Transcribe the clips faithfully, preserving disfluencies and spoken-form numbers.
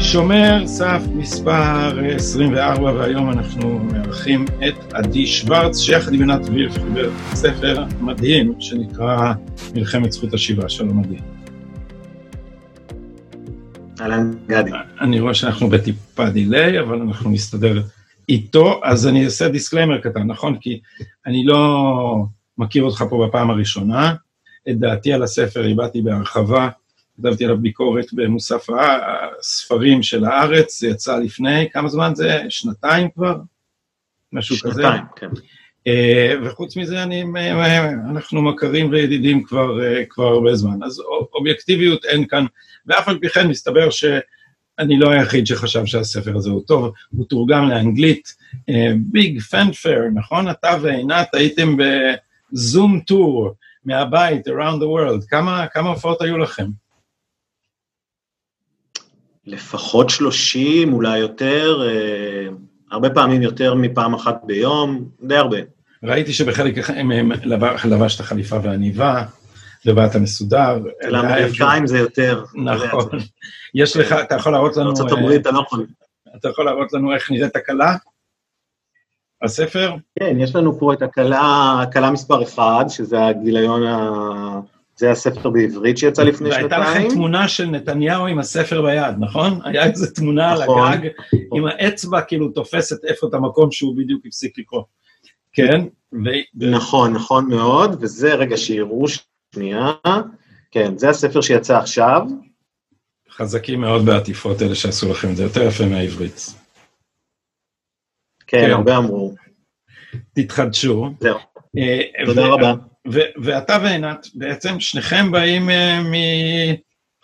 שומר סף מספר עשרים וארבע, והיום אנחנו מארחים את עדי שוורץ, שיחד עם עינת וילף חיבר ספר מדהים שנקרא מלחמת זכות השיבה. שלום עדי. אהלן גדי. אני רואה שאנחנו בטיפה דילי, אבל אנחנו נסתדר איתו, אז אני אעשה דיסקליימר קטן, נכון? כי אני לא מכיר אותך פה בפעם הראשונה, את דעתי על הספר הבאתי בהרחבה, כתבתי עליו ביקורת במוסף הספרים של הארץ, זה יצא לפני, כמה זמן זה? שנתיים כבר? משהו כזה? שנתיים, כן. וחוץ מזה, אני, אנחנו מכרים וידידים כבר, כבר הרבה זמן, אז אובייקטיביות אין כאן, ואף על פי כן מסתבר שאני לא היחיד שחשב שהספר הזה הוא טוב, הוא תורגם לאנגלית, ביג פנפייר, נכון? אתה ועינת הייתם בזום טור מהבית, around the world, כמה, כמה הופעות היו לכם? לפחות שלושים, אולי יותר, אה, הרבה פעמים יותר מפעם אחת ביום, די הרבה. ראיתי שבחלק מהם לבשת חליפה ועניבה, לבעת המסודר. לאמריקאים זה יותר. נכון. יש לך, אתה יכול להראות לנו... ארצות הברית, אתה לא יכול. אתה יכול להראות לנו איך נראית הכלה? הספר? כן, יש לנו פה את הכלה, הכלה מספר אחד, שזה הגיליון ה... זה הספר בעברית שיצא לפני שנתיים. והייתה לכם תמונה של נתניהו עם הספר ביד, נכון? היה איזו תמונה על הגג, עם האצבע כאילו תופסת איפה את המקום שהוא בדיוק הפסיק לקרוא. כן? נכון, נכון מאוד, וזה רגע שיראו שנייה. כן, זה הספר שיצא עכשיו. חזקים מאוד בעטיפות אלה שעשו לכם, זה יותר יפה מהעברית. כן, הרבה אמרו. תתחדשו. זהו. תודה רבה. ואתה ועינת, בעצם שניכם באים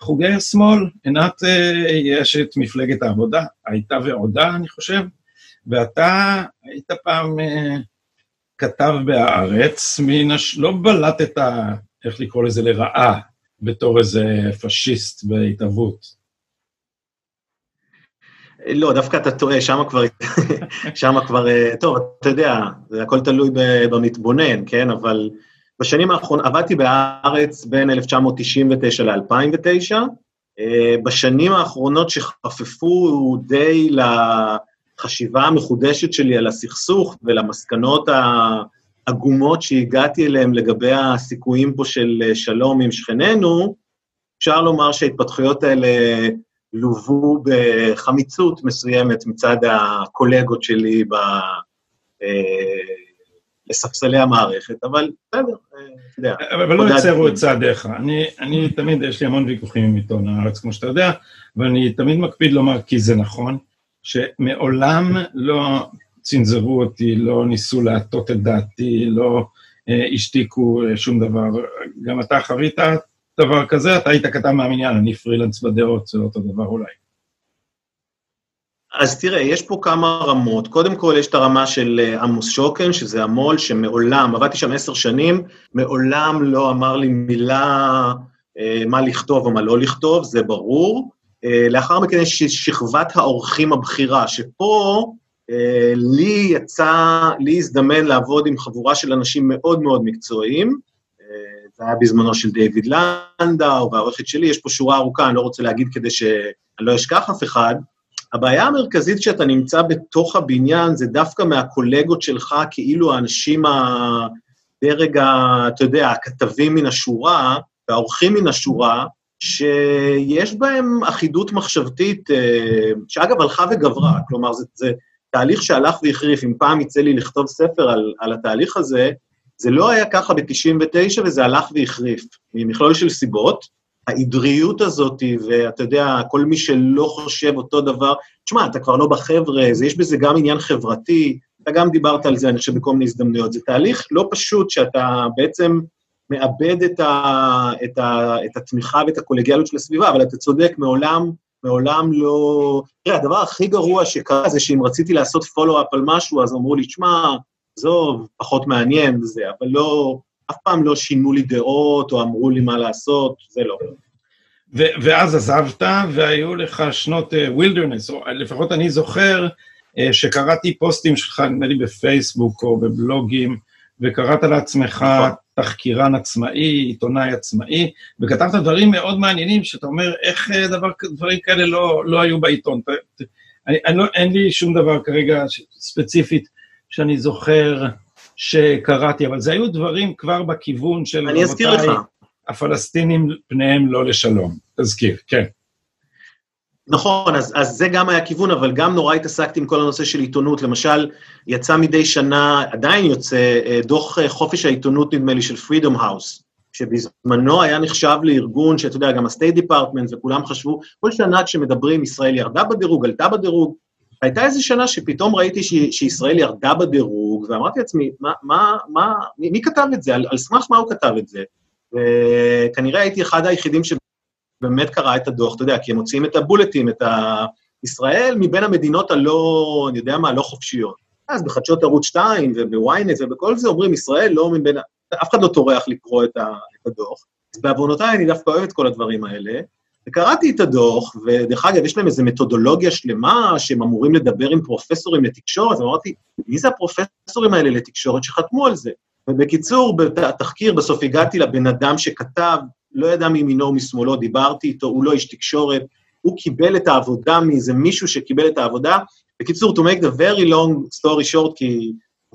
מחוגי השמאל, עינת יש את מפלגת העבודה, הייתה ועודה אני חושב, ואתה היית פעם כתב בהארץ, לא בלטת, איך לקרוא לזה לרעה, בתור איזה פשיסט בהתאבות. לא, דווקא אתה טועה, שמה כבר, שמה כבר, טוב, אתה יודע, זה הכל תלוי במתבונן, כן, אבל... בשנים האחרונות, עבדתי בארץ בין אלף תשע מאות תשעים ותשע ל-אלפיים ותשע, בשנים האחרונות שחפפו די לחשיבה המחודשת שלי על הסכסוך ולמסקנות העגומות שהגעתי אליהם לגבי הסיכויים פה של שלום עם שכנינו, אפשר לומר שההתפתחויות האלה לוו בחמיצות מסוימת מצד הקולגות שלי ב... לספסלי המערכת, אבל בסדר, אתה יודע. אבל לא יצרו את צעדיך, אני, אני תמיד, יש לי המון ויכוחים עם עיתון הארץ, כמו שאתה יודע, ואני תמיד מקפיד לומר, כי זה נכון, שמעולם לא צנזרו אותי, לא ניסו להטות את דעתי, לא אה, השתיקו שום דבר, גם אתה חווית דבר כזה, אתה היית כתב מהמניין, אני פרילנס בדעות, זה אותו דבר אולי. אז תראה, יש פה כמה רמות, קודם כל יש את הרמה של עמוס שוקן, שזה המול שמעולם, עבדתי שם עשר שנים, מעולם לא אמר לי מילה אה, מה לכתוב או מה לא לכתוב, זה ברור. אה, לאחר מכן יש שכבת האורחים הבחירה, שפה אה, לי יצא, לי הזדמן לעבוד עם חבורה של אנשים מאוד מאוד מקצועיים, אה, זה היה בזמנו של דיוויד לנדאו, והעורכת שלי, יש פה שורה ארוכה, אני לא רוצה להגיד כדי שאני לא אשכח אף אחד, הבעיה המרכזית שאתה נמצא בתוך הבניין, זה דווקא מהקולגות שלך, כאילו האנשים הדרג, אתה יודע, הכתבים מן השורה, והעורכים מן השורה, שיש בהם אחידות מחשבתית, שאגב הלכה וגברה, כלומר, זה, זה תהליך שהלך והחריף, אם פעם יצא לי לכתוב ספר על, על התהליך הזה, זה לא היה ככה ב-תשעים ותשע, וזה הלך והחריף, ממכלול של סיבות, העדריות הזאת, ואתה יודע, כל מי שלא חושב אותו דבר, תשמע, אתה כבר לא בחבר'ה, זה, יש בזה גם עניין חברתי, אתה גם דיברת על זה, אני חושב בכל מיני הזדמנויות, זה תהליך לא פשוט, שאתה בעצם מאבד את, ה, את, ה, את התמיכה ואת הקולגיאליות של הסביבה, אבל אתה צודק, מעולם, מעולם לא... תראה, הדבר הכי גרוע שקרה זה, שאם רציתי לעשות פולו-אפ על משהו, אז אמרו לי, תשמע, זו פחות מעניין וזה, אבל לא... אף פעם לא שינו לי דעות, או אמרו לי מה לעשות, זה לא. ואז עזבת, והיו לך שנות wilderness, או לפחות אני זוכר שקראתי פוסטים שלך, נדמה לי בפייסבוק או בבלוגים, וקראת לעצמך תחקירן עצמאי, עיתונאי עצמאי, וכתבת דברים מאוד מעניינים, שאתה אומר, איך דבר, דברים כאלה לא, לא היו בעיתון. אני, אני לא, אין לי שום דבר כרגע ספציפית שאני זוכר שקראתי, אבל זה היו דברים כבר בכיוון של... אני אזכיר לך. הפלסטינים פניהם לא לשלום. תזכיר, כן. נכון, אז, אז זה גם היה כיוון, אבל גם נורא התעסקתי עם כל הנושא של עיתונות. למשל, יצא מדי שנה, עדיין יוצא, דוח חופש העיתונות, נדמה לי, של Freedom House, שבזמנו היה נחשב לארגון, שאתה יודע, גם ה-State Department, וכולם חשבו, כל שנה כשמדברים, ישראל ירדה בדירוג, עלתה בדירוג, הייתה איזו שנה שפתאום ראיתי ש- שישראל ירדה בדירוג, ואמרתי לעצמי, מה, מה, מה, מי, מי כתב את זה? על, על סמך מה הוא כתב את זה? וכנראה הייתי אחד היחידים ש... באמת קרא את הדוח, אתה יודע, כי הם מוצאים את הבולטים, את ה... ישראל מבין המדינות הלא, אני יודע מה, לא חופשיות. אז בחדשות ערוץ שתיים ובוויינט ובכל זה אומרים, ישראל לא מבין, אף אחד לא תורח לקרוא את, ה... את הדוח. אז בעוונותיי אני דווקא אוהב את כל הדברים האלה, וקראתי את הדוח, ודרך אגב, יש להם איזו מתודולוגיה שלמה, שהם אמורים לדבר עם פרופסורים לתקשורת, ואמרתי, מי זה הפרופסורים האלה לתקשורת שחתמו על זה? ובקיצור, בתחקיר בסוף הגעתי לבן אדם שכתב, לא ידע מימינו ומשמאלו, דיברתי איתו, הוא לא איש תקשורת, הוא קיבל את העבודה מאיזה מישהו שקיבל את העבודה, בקיצור, to make the very long story short, כי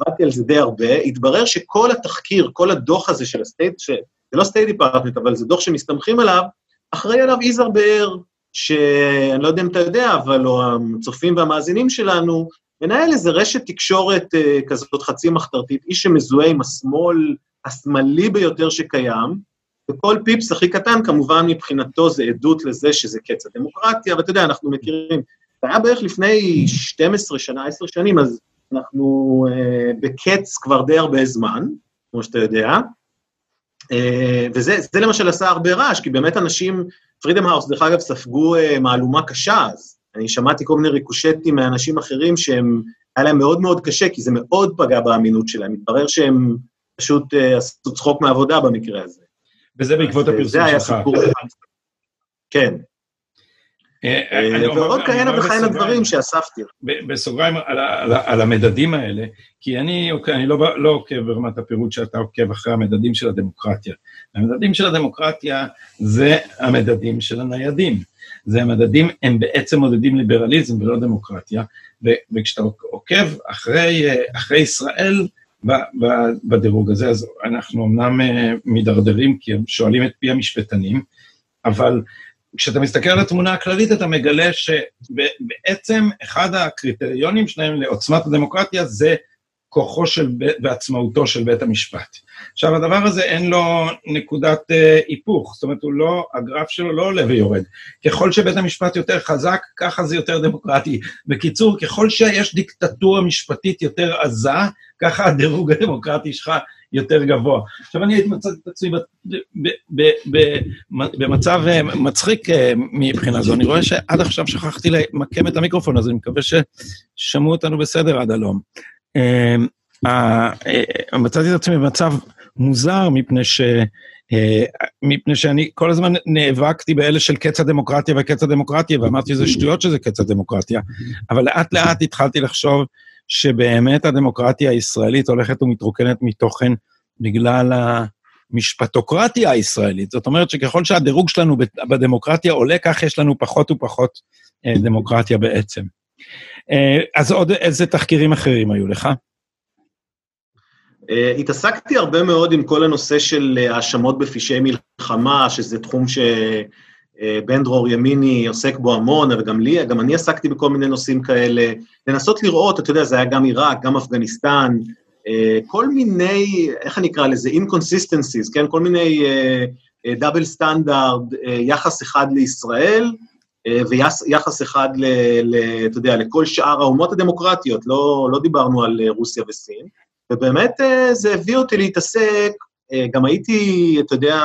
ראיתי על זה די הרבה, התברר שכל התחקיר, כל הדוח הזה של הסטייט, זה לא סטייט דיפרטמנט, אבל זה דוח שמסתמכים עליו, אחראי עליו יזהר באר, שאני לא יודע אם אתה יודע, אבל או הצופים והמאזינים שלנו, מנהל איזה רשת תקשורת כזאת חצי מחתרתית, איש שמזוהה עם השמאל, השמאלי ביותר שקיים, וכל פיפס הכי קטן, כמובן מבחינתו זה עדות לזה שזה קץ הדמוקרטיה, ואתה יודע, אנחנו מכירים, זה היה בערך לפני שתים עשרה שנה, עשר שנים, אז אנחנו אה, בקץ כבר די הרבה זמן, כמו שאתה יודע, אה, וזה זה למשל עשה הרבה רעש, כי באמת אנשים, פרידם האוס, דרך אגב, ספגו אה, מהלומה קשה, אז אני שמעתי כל מיני ריקושטים מאנשים אחרים, שהם, היה להם מאוד מאוד קשה, כי זה מאוד פגע באמינות שלהם, מתברר שהם פשוט אה, עשו צחוק מהעבודה במקרה הזה. וזה בעקבות הפרסום שלך. כן. ועוד כהנה וכהנה דברים שאספתי. בסוגריים על המדדים האלה, כי אני לא עוקב ברמת הפירוט שאתה עוקב אחרי המדדים של הדמוקרטיה. המדדים של הדמוקרטיה זה המדדים של הניידים. זה המדדים, הם בעצם מודדים ליברליזם ולא דמוקרטיה, וכשאתה עוקב אחרי ישראל, בדירוג הזה, אז אנחנו אמנם מדרדרים, כי הם שואלים את פי המשפטנים, אבל כשאתה מסתכל על התמונה הכללית, אתה מגלה שבעצם אחד הקריטריונים שלהם לעוצמת הדמוקרטיה, זה כוחו של, ועצמאותו של בית המשפט. עכשיו, הדבר הזה אין לו נקודת היפוך, זאת אומרת, הוא לא, הגרף שלו לא עולה ויורד. ככל שבית המשפט יותר חזק, ככה זה יותר דמוקרטי. בקיצור, ככל שיש דיקטטורה משפטית יותר עזה, ככה הדירוג הדמוקרטי שלך יותר גבוה. עכשיו, אני התמצאתי את עצמי במצב מצחיק מבחינה זו. אני רואה שעד עכשיו שכחתי למקם את המיקרופון, אז אני מקווה ששמעו אותנו בסדר עד הלום. מצאתי את עצמי במצב מוזר, מפני ש... מפני שאני כל הזמן נאבקתי באלה של קץ הדמוקרטיה וקץ הדמוקרטיה, ואמרתי, זה שטויות שזה קץ הדמוקרטיה, אבל לאט לאט התחלתי לחשוב שבאמת הדמוקרטיה הישראלית הולכת ומתרוקנת מתוכן בגלל המשפטוקרטיה הישראלית. זאת אומרת שככל שהדירוג שלנו בדמוקרטיה עולה, כך יש לנו פחות ופחות דמוקרטיה בעצם. אז עוד איזה תחקירים אחרים היו לך? התעסקתי הרבה מאוד עם כל הנושא של האשמות בפשעי מלחמה, שזה תחום שבן דרור ימיני עוסק בו המון, אבל גם לי, גם אני עסקתי בכל מיני נושאים כאלה, לנסות לראות, אתה יודע, זה היה גם עיראק, גם אפגניסטן, כל מיני, איך אני אקרא לזה, inconsistencies, כן? כל מיני דאבל סטנדרד, יחס אחד לישראל, ויחס אחד, אתה יודע, לכל שאר האומות הדמוקרטיות, לא, לא דיברנו על רוסיה וסין, ובאמת זה הביא אותי להתעסק, גם הייתי, אתה יודע,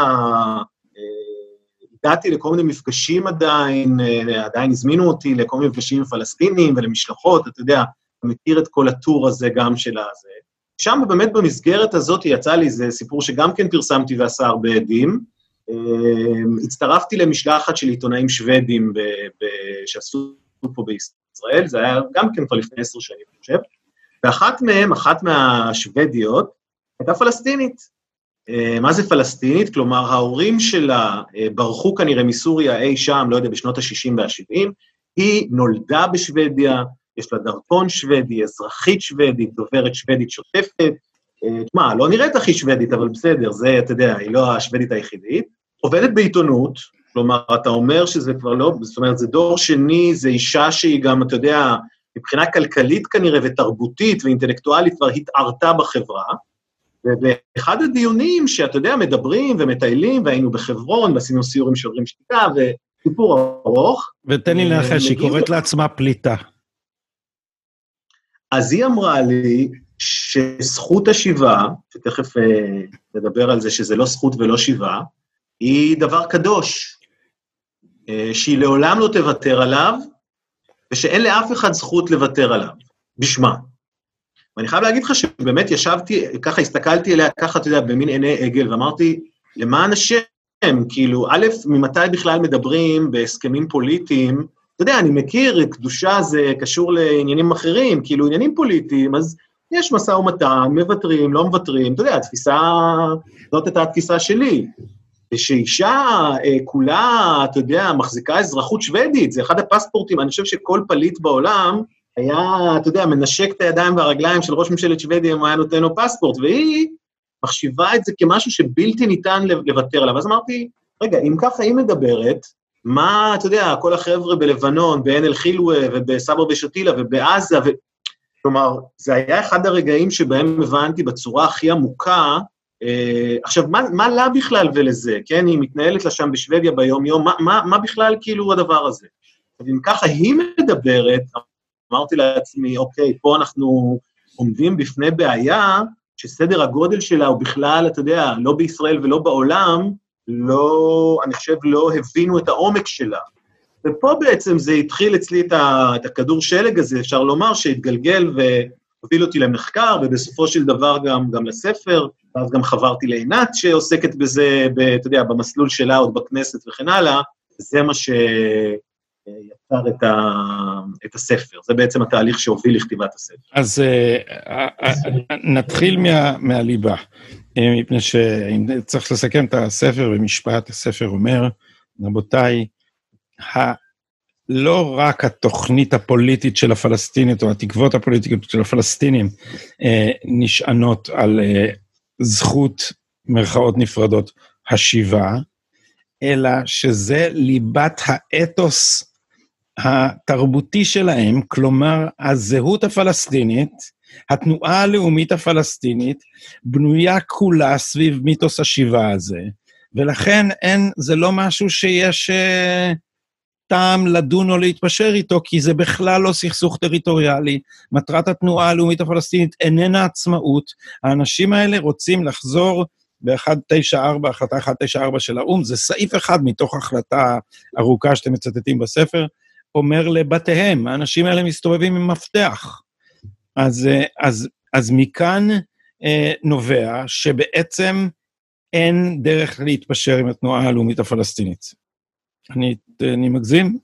הגעתי לכל מיני מפגשים עדיין, עדיין הזמינו אותי לכל מיני מפגשים פלסטינים ולמשלחות, אתה יודע, מכיר את כל הטור הזה גם של הזה. שם באמת במסגרת הזאת יצא לי, זה סיפור שגם כן פרסמתי ועשה הרבה עדים, הצטרפתי למשלחת של עיתונאים שוודים שעשו פה בישראל, ישראל, זה היה גם כן כבר לפני עשר שנים, אני חושב, ואחת מהם, אחת מהשוודיות, הייתה פלסטינית. מה זה פלסטינית? כלומר, ההורים שלה ברחו כנראה מסוריה אי שם, לא יודע, בשנות ה-שישים וה-שבעים, היא נולדה בשוודיה, יש לה דרכון שוודי, אזרחית שוודית, דוברת שוודית שוטפת, מה, לא נראית הכי שוודית, אבל בסדר, זה, אתה יודע, היא לא השוודית היחידית, עובדת בעיתונות, כלומר, אתה אומר שזה כבר לא, זאת אומרת, זה דור שני, זה אישה שהיא גם, אתה יודע, מבחינה כלכלית כנראה, ותרבותית ואינטלקטואלית, כבר התארתה בחברה, ובאחד הדיונים שאתה יודע, מדברים ומטיילים, והיינו בחברון, ועשינו סיורים שעוברים שתיקה, וסיפור ארוך. ותן לי לנחש, היא קוראת לעצמה פליטה. אז היא אמרה לי, שזכות השיבה, שתכף נדבר על זה, שזה לא זכות ולא שיבה, היא דבר קדוש, שהיא לעולם לא תוותר עליו, ושאין לאף אחד זכות לוותר עליו, בשמה. ואני חייב להגיד לך שבאמת ישבתי, ככה הסתכלתי אליה, ככה, אתה יודע, במין עיני עגל, ואמרתי, למען השם, כאילו, א', ממתי בכלל מדברים בהסכמים פוליטיים, אתה יודע, אני מכיר, קדושה זה קשור לעניינים אחרים, כאילו, עניינים פוליטיים, אז יש מסע ומתן, מבטרים, לא מבטרים, אתה יודע, התפיסה, זאת הייתה התפיסה שלי, שאישה כולה, אתה יודע, מחזיקה אזרחות שוודית, זה אחד הפספורטים, אני חושב שכל פליט בעולם, היה, אתה יודע, מנשק את הידיים והרגליים של ראש ממשלת שוודיה, הוא היה נותן לו פספורט, והיא מחשיבה את זה כמשהו שבלתי ניתן לוותר עליו. אז אמרתי, רגע, אם ככה היא מדברת, מה, אתה יודע, כל החבר'ה בלבנון, בעין אל חילווה, ובסבא ושתילה, ובעזה, ו... כלומר, זה היה אחד הרגעים שבהם הבנתי בצורה הכי עמוקה, אה, עכשיו, מה, מה לה בכלל ולזה? כן, היא מתנהלת לשם בשוודיה ביום-יום, מה, מה, מה בכלל כאילו הדבר הזה? אם ככה היא מדברת, אמרתי לעצמי, אוקיי, פה אנחנו עומדים בפני בעיה, שסדר הגודל שלה הוא בכלל, אתה יודע, לא בישראל ולא בעולם, לא, אני חושב, לא הבינו את העומק שלה. ופה בעצם זה התחיל אצלי את הכדור שלג הזה, אפשר לומר, שהתגלגל והוביל אותי למחקר, ובסופו של דבר גם, גם לספר, ואז גם חברתי לעינת שעוסקת בזה, ב, אתה יודע, במסלול שלה עוד בכנסת וכן הלאה, זה מה ש... יצר את, ה... את הספר. זה בעצם התהליך שהוביל לכתיבת הספר. אז נתחיל מה... מהליבה, מפני שאם צריך לסכם את הספר במשפט, הספר אומר, רבותיי, ה... לא רק התוכנית הפוליטית של הפלסטינית, או התקוות הפוליטיות של הפלסטינים, נשענות על זכות מרכאות נפרדות השיבה, אלא שזה ליבת האתוס התרבותי שלהם, כלומר הזהות הפלסטינית, התנועה הלאומית הפלסטינית, בנויה כולה סביב מיתוס השיבה הזה, ולכן אין, זה לא משהו שיש אה, טעם לדון או להתפשר איתו, כי זה בכלל לא סכסוך טריטוריאלי, מטרת התנועה הלאומית הפלסטינית איננה עצמאות, האנשים האלה רוצים לחזור, ב-אחת תשע ארבע, החלטה אחת תשע ארבע של האום, זה סעיף אחד מתוך החלטה ארוכה שאתם מצטטים בספר, אומר לבתיהם, האנשים האלה מסתובבים עם מפתח. אז, אז, אז מכאן אה, נובע שבעצם אין דרך להתפשר עם התנועה הלאומית הפלסטינית. אני, אני מגזים?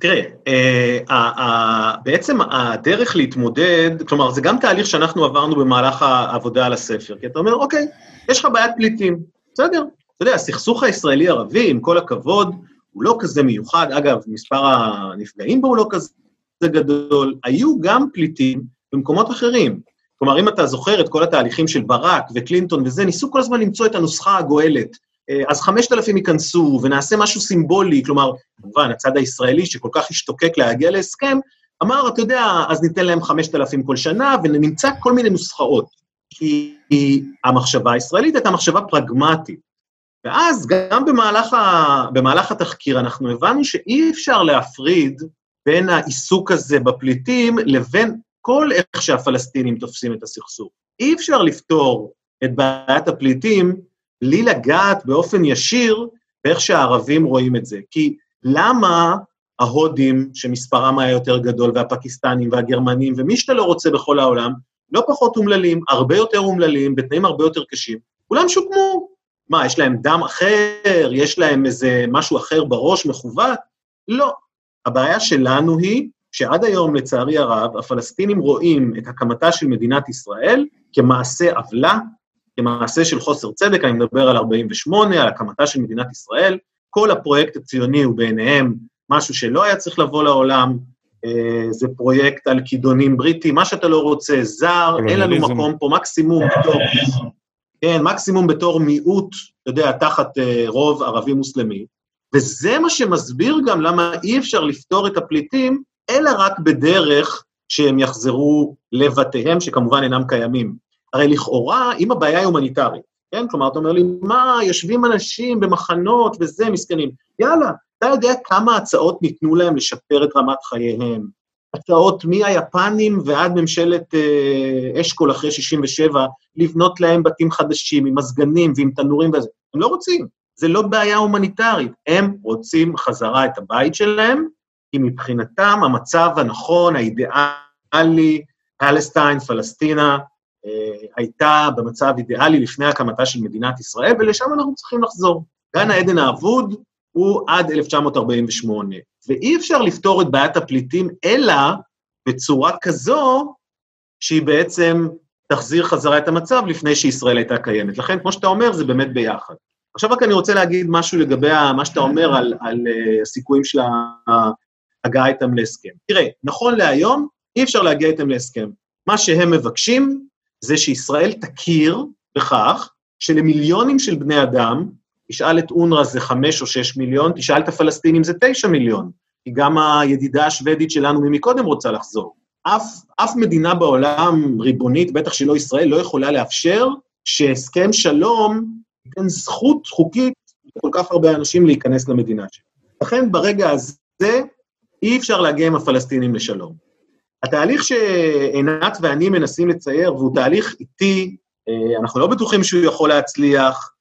תראה, בעצם הדרך להתמודד, כלומר, זה גם תהליך שאנחנו עברנו במהלך העבודה על הספר, כי אתה אומר, אוקיי, יש לך בעיית פליטים, בסדר? אתה יודע, הסכסוך הישראלי-ערבי, עם כל הכבוד, הוא לא כזה מיוחד, אגב, מספר הנפגעים בו הוא לא כזה גדול, היו גם פליטים במקומות אחרים. כלומר, אם אתה זוכר את כל התהליכים של ברק וקלינטון וזה, ניסו כל הזמן למצוא את הנוסחה הגואלת, אז חמשת אלפים ייכנסו, ונעשה משהו סימבולי, כלומר, כמובן, הצד הישראלי שכל כך השתוקק להגיע להסכם, אמר, אתה יודע, אז ניתן להם חמשת אלפים כל שנה, ונמצא כל מיני נוסחאות, כי המחשבה הישראלית הייתה מחשבה פרגמטית, ואז גם במהלך, ה... במהלך התחקיר אנחנו הבנו שאי אפשר להפריד בין העיסוק הזה בפליטים, לבין כל איך שהפלסטינים תופסים את הסכסוך. אי אפשר לפתור את בעיית הפליטים, בלי לגעת באופן ישיר, באיך שהערבים רואים את זה. כי למה ההודים, שמספרם היה יותר גדול, והפקיסטנים והגרמנים, ומי שאתה לא רוצה בכל העולם, לא פחות אומללים, הרבה יותר אומללים, בתנאים הרבה יותר קשים, כולם שוקמו. מה, יש להם דם אחר, יש להם איזה משהו אחר בראש, מכוות? לא. הבעיה שלנו היא שעד היום לצערי הרב, הפלסטינים רואים את הקמתה של מדינת ישראל כמעשה עוולה, כמעשה של חוסר צדק, אני מדבר על ארבעים ושמונה, על הקמתה של מדינת ישראל, כל הפרויקט הציוני הוא בעיניהם משהו שלא היה צריך לבוא לעולם, זה פרויקט על כידונים בריטי, מה שאתה לא רוצה, זר, אין לנו מקום פה, מקסימום בתור, כן, מקסימום בתור מיעוט, אתה יודע, תחת רוב ערבי מוסלמי, וזה מה שמסביר גם למה אי אפשר לפתור את הפליטים, אלא רק בדרך שהם יחזרו לבתיהם, שכמובן אינם קיימים. הרי לכאורה, אם הבעיה היא הומניטרית, כן? כלומר, אתה אומר לי, מה, יושבים אנשים במחנות וזה, מסכנים. יאללה, אתה יודע כמה הצעות ניתנו להם לשפר את רמת חייהם. הצעות מהיפנים ועד ממשלת אה, אשכול אחרי שישים ושבע, לבנות להם בתים חדשים, עם מזגנים ועם תנורים וזה. הם לא רוצים. זה לא בעיה הומניטרית. הם רוצים חזרה את הבית שלהם, כי מבחינתם המצב הנכון, האידיאלי, פלסטיין, פלסטינה, אה, הייתה במצב אידיאלי לפני הקמתה של מדינת ישראל, ולשם אנחנו צריכים לחזור. גן העדן האבוד הוא עד אלף תשע מאות ארבעים ושמונה, ואי אפשר לפתור את בעיית הפליטים, אלא בצורה כזו, שהיא בעצם תחזיר חזרה את המצב לפני שישראל הייתה קיימת. לכן, כמו שאתה אומר, זה באמת ביחד. עכשיו רק אני רוצה להגיד משהו לגבי מה שאתה אומר על, על uh, הסיכויים של ה... הגעה איתם להסכם. תראה, נכון להיום, אי אפשר להגיע איתם להסכם. מה שהם מבקשים, זה שישראל תכיר בכך, שלמיליונים של בני אדם, תשאל את אונר"א זה חמש או שש מיליון, תשאל את הפלסטינים זה תשע מיליון, כי גם הידידה השוודית שלנו ממקודם רוצה לחזור. אף, אף מדינה בעולם ריבונית, בטח שלא ישראל, לא יכולה לאפשר, שהסכם שלום, ייתן זכות חוקית, כל כך הרבה אנשים להיכנס למדינה שלנו. לכן ברגע הזה, אי אפשר להגיע עם הפלסטינים לשלום. התהליך שעינת ואני מנסים לצייר, והוא תהליך איטי, אנחנו לא בטוחים שהוא יכול להצליח,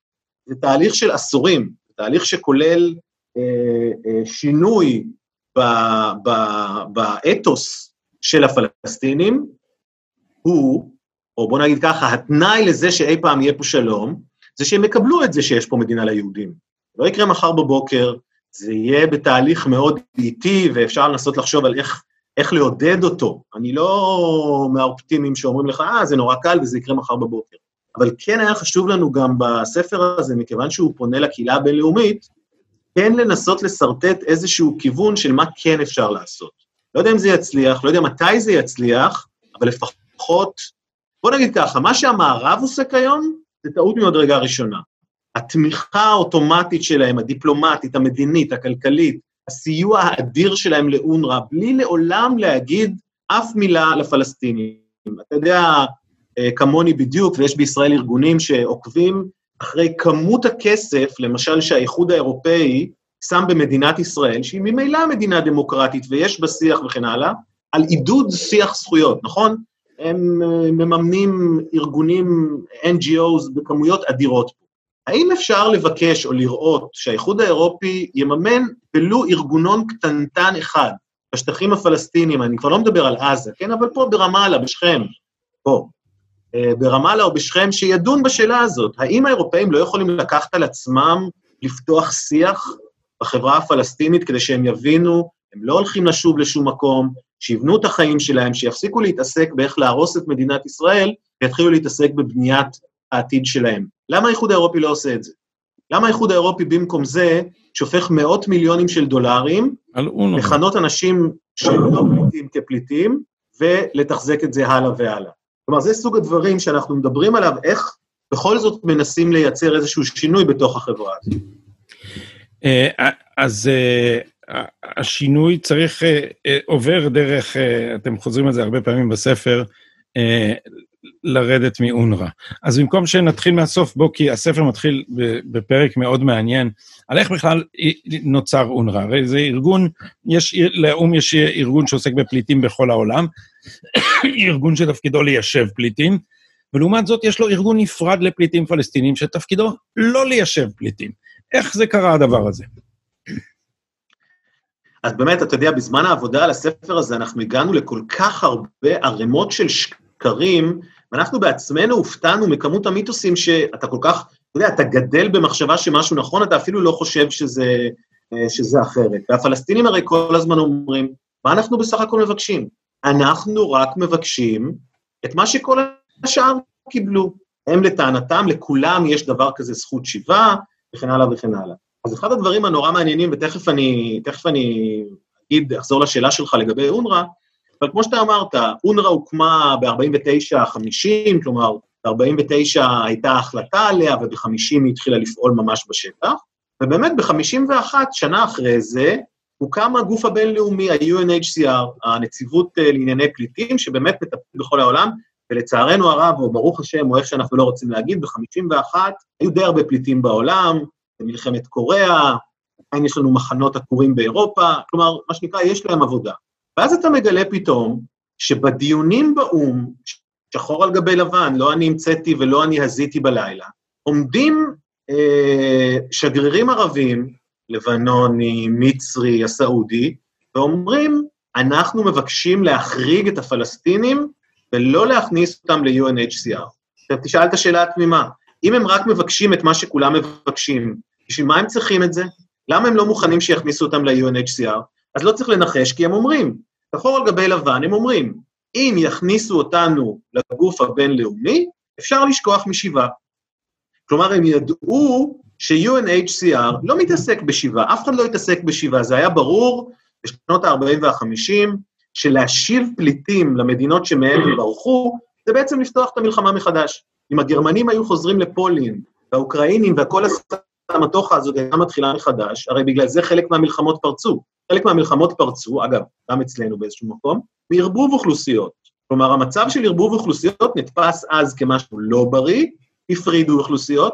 זה תהליך של עשורים, תהליך שכולל שינוי ב- ב- באתוס של הפלסטינים, הוא, או בוא נגיד ככה, התנאי לזה שאי פעם יהיה פה שלום, זה שהם יקבלו את זה שיש פה מדינה ליהודים. לא יקרה מחר בבוקר, זה יהיה בתהליך מאוד איטי, ואפשר לנסות לחשוב על איך, איך לעודד אותו. אני לא מהאופטימים שאומרים לך, אה, זה נורא קל וזה יקרה מחר בבוקר. אבל כן היה חשוב לנו גם בספר הזה, מכיוון שהוא פונה לקהילה הבינלאומית, כן לנסות לסרטט איזשהו כיוון של מה כן אפשר לעשות. לא יודע אם זה יצליח, לא יודע מתי זה יצליח, אבל לפחות, בוא נגיד ככה, מה שהמערב עושה כיום, זה טעות מאוד רגע ראשונה. התמיכה האוטומטית שלהם, הדיפלומטית, המדינית, הכלכלית, הסיוע האדיר שלהם לאונר"א, בלי לעולם להגיד אף מילה לפלסטינים. אתה יודע, כמוני בדיוק, ויש בישראל ארגונים שעוקבים אחרי כמות הכסף, למשל שהאיחוד האירופאי שם במדינת ישראל, שהיא ממילא מדינה דמוקרטית ויש בשיח וכן הלאה, על עידוד שיח זכויות, נכון? הם מממנים ארגונים, אן ג'י או'ס, בכמויות אדירות. האם אפשר לבקש או לראות שהאיחוד האירופי יממן ולו ארגונון קטנטן אחד בשטחים הפלסטינים, אני כבר לא מדבר על עזה, כן? אבל פה ברמאללה, בשכם, פה, ברמאללה או בשכם, שידון בשאלה הזאת. האם האירופאים לא יכולים לקחת על עצמם לפתוח שיח בחברה הפלסטינית כדי שהם יבינו, הם לא הולכים לשוב לשום מקום, שיבנו את החיים שלהם, שיפסיקו להתעסק באיך להרוס את מדינת ישראל, ויתחילו להתעסק בבניית העתיד שלהם. למה האיחוד האירופי לא עושה את זה? למה האיחוד האירופי במקום זה, שופך מאות מיליונים של דולרים, לחנות אנשים שלא פליטים כפליטים, ולתחזק את זה הלאה והלאה. כלומר, זה סוג הדברים שאנחנו מדברים עליו, איך בכל זאת מנסים לייצר איזשהו שינוי בתוך החברה הזאת. אז השינוי צריך, עובר דרך, אתם חוזרים על זה הרבה פעמים בספר, לרדת מאונר"א. אז במקום שנתחיל מהסוף בו, כי הספר מתחיל בפרק מאוד מעניין, על איך בכלל נוצר אונר"א. הרי זה ארגון, יש, לאום יש ארגון שעוסק בפליטים בכל העולם, ארגון שתפקידו ליישב פליטים, ולעומת זאת יש לו ארגון נפרד לפליטים פלסטינים, שתפקידו לא ליישב פליטים. איך זה קרה הדבר הזה? אז באמת, אתה יודע, בזמן העבודה על הספר הזה, אנחנו הגענו לכל כך הרבה ערימות של שקרים, קרים, ואנחנו בעצמנו הופתענו מכמות המיתוסים שאתה כל כך, אתה יודע, אתה גדל במחשבה שמשהו נכון, אתה אפילו לא חושב שזה שזה אחרת. והפלסטינים הרי כל הזמן אומרים, מה אנחנו בסך הכל מבקשים? אנחנו רק מבקשים את מה שכל השאר קיבלו. הם לטענתם, לכולם יש דבר כזה זכות שיבה, וכן הלאה וכן הלאה. אז אחד הדברים הנורא מעניינים, ותכף אני, תכף אני אגיד, אחזור לשאלה שלך לגבי אונר"א, אבל כמו שאתה אמרת, אונר"א הוקמה ב-ארבעים ותשע חמישים, כלומר, ב-ארבעים ותשע הייתה ההחלטה עליה, וב-חמישים היא התחילה לפעול ממש בשטח, ובאמת ב-חמישים ואחת, שנה אחרי זה, הוקם הגוף הבינלאומי, ה-יו אן אייץ' סי אר, הנציבות לענייני פליטים, שבאמת מטפלת בכל העולם, ולצערנו הרב, או ברוך השם, או איך שאנחנו לא רוצים להגיד, ב-חמישים ואחת היו די הרבה פליטים בעולם, במלחמת קוריאה, כאן יש לנו מחנות עקורים באירופה, כלומר, מה שנקרא, יש להם עבודה. ואז אתה מגלה פתאום, שבדיונים באום, שחור על גבי לבן, לא אני המצאתי ולא אני הזיתי בלילה, עומדים אה, שגרירים ערבים, לבנוני, מצרי, הסעודי, ואומרים, אנחנו מבקשים להחריג את הפלסטינים, ולא להכניס אותם ל-יו אן אייץ' סי אר. עכשיו תשאל את השאלה התמימה, אם הם רק מבקשים את מה שכולם מבקשים, בשביל מה הם צריכים את זה? למה הם לא מוכנים שיכניסו אותם ל-יו אן אייץ' סי אר? אז לא צריך לנחש, כי הם אומרים, שחור על גבי לבן, הם אומרים, אם יכניסו אותנו לגוף הבינלאומי, אפשר לשכוח משיבה. כלומר, הם ידעו ש-יו אן אייץ' סי אר לא מתעסק בשיבה, אף אחד לא התעסק בשיבה, זה היה ברור בשנות ה-ארבעים וה-חמישים, שלהשיב פליטים למדינות שמהם הם ברחו, זה בעצם לפתוח את המלחמה מחדש. אם הגרמנים היו חוזרים לפולין, והאוקראינים, והכל הסמטוחה הזאת הייתה מתחילה מחדש, הרי בגלל זה חלק מהמלחמות פרצו. חלק מהמלחמות פרצו, אגב, גם אצלנו באיזשהו מקום, מערבוב אוכלוסיות. כלומר, המצב של ערבוב אוכלוסיות נתפס אז כמשהו לא בריא, הפרידו אוכלוסיות,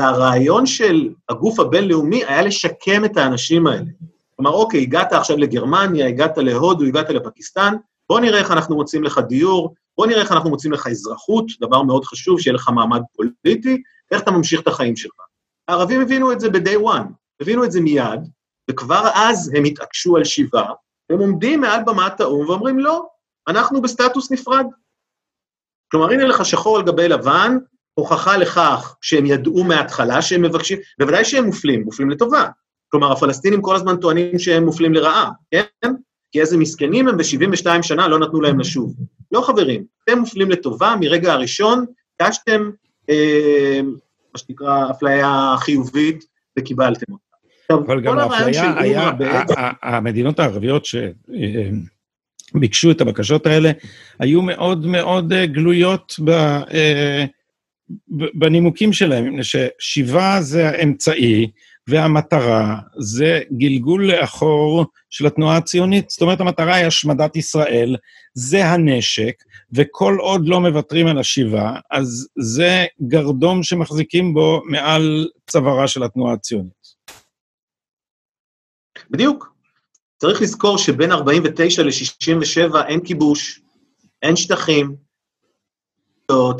והרעיון של הגוף הבינלאומי היה לשקם את האנשים האלה. כלומר, אוקיי, הגעת עכשיו לגרמניה, הגעת להודו, הגעת לפקיסטן, בוא נראה איך אנחנו מוצאים לך דיור, בוא נראה איך אנחנו מוצאים לך אזרחות, דבר מאוד חשוב, שיהיה לך מעמד פוליטי, איך אתה ממשיך את החיים שלך. הערבים הבינו את זה ב-day one, הבינו את זה מיד, וכבר אז הם התעקשו על שיבה, הם עומדים מעל במת האום ואומרים, לא, אנחנו בסטטוס נפרד. כלומר, הנה לך שחור על גבי לבן, הוכחה לכך שהם ידעו מההתחלה שהם מבקשים, בוודאי שהם מופלים, מופלים לטובה. כלומר, הפלסטינים כל הזמן טוענים שהם מופלים לרעה, כן? כי איזה מסכנים הם ב-שבעים ושתיים שנה לא נתנו להם לשוב. לא חברים, אתם מופלים לטובה מרגע הראשון, קשתם, אה, מה שנקרא, אפליה חיובית, וקיבלתם אותה. אבל גם האפליה היה, המדינות הערביות שביקשו את הבקשות האלה, היו מאוד מאוד גלויות בנימוקים שלהם, ששיבה זה האמצעי, והמטרה זה גלגול לאחור של התנועה הציונית, זאת אומרת המטרה היא השמדת ישראל, זה הנשק, וכל עוד לא מוותרים על השיבה, אז זה גרדום שמחזיקים בו מעל צווארה של התנועה הציונית. בדיוק. צריך לזכור שבין ארבעים ותשע ל-שישים ושבע אין כיבוש, אין שטחים,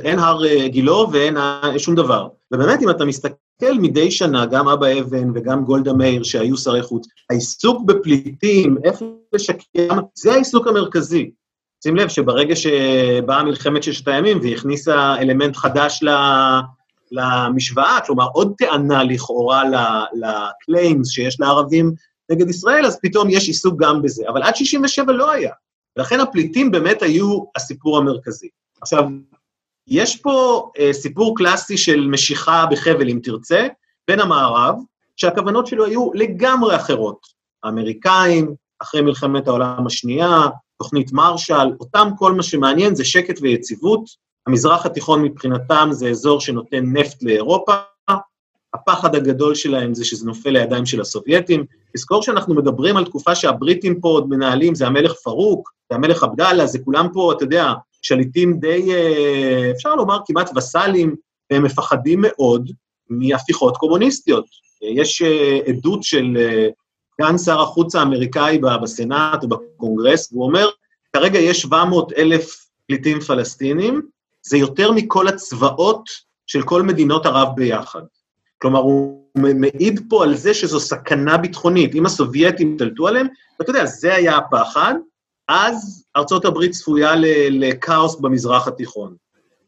אין הר גילו ואין שום דבר. ובאמת אם אתה מסתכל, כל מדי שנה, גם אבא אבן וגם גולדה מאיר שהיו שרי חוץ, העיסוק בפליטים, איפה לשקם, זה העיסוק המרכזי. שים לב שברגע שבאה מלחמת ששת הימים והכניסה אלמנט חדש למשוואה, כלומר עוד טענה לכאורה לקליימס שיש לערבים נגד ישראל, אז פתאום יש עיסוק גם בזה, אבל עד שישים ושבע לא היה, ולכן הפליטים באמת היו הסיפור המרכזי. עכשיו, יש פה uh, סיפור קלאסי של משיכה בחבל, אם תרצה, בין המערב, שהכוונות שלו היו לגמרי אחרות. האמריקאים, אחרי מלחמת העולם השנייה, תוכנית מרשל, אותם כל מה שמעניין זה שקט ויציבות. המזרח התיכון מבחינתם זה אזור שנותן נפט לאירופה. הפחד הגדול שלהם זה שזה נופל לידיים של הסובייטים. תזכור שאנחנו מדברים על תקופה שהבריטים פה עוד מנהלים, זה המלך פרוק, זה המלך עבדאללה, זה כולם פה, אתה יודע, שליטים די, אפשר לומר, כמעט וסלים, והם מפחדים מאוד מהפיכות קומוניסטיות. יש עדות של כאן שר החוץ האמריקאי בסנאט או בקונגרס, והוא אומר, כרגע יש שבע מאות אלף פליטים פלסטינים, זה יותר מכל הצבאות של כל מדינות ערב ביחד. כלומר, הוא מעיד פה על זה שזו סכנה ביטחונית, אם הסובייטים תלתו עליהם, ואתה יודע, זה היה הפחד, אז ארצות הברית צפויה לקאוס במזרח התיכון.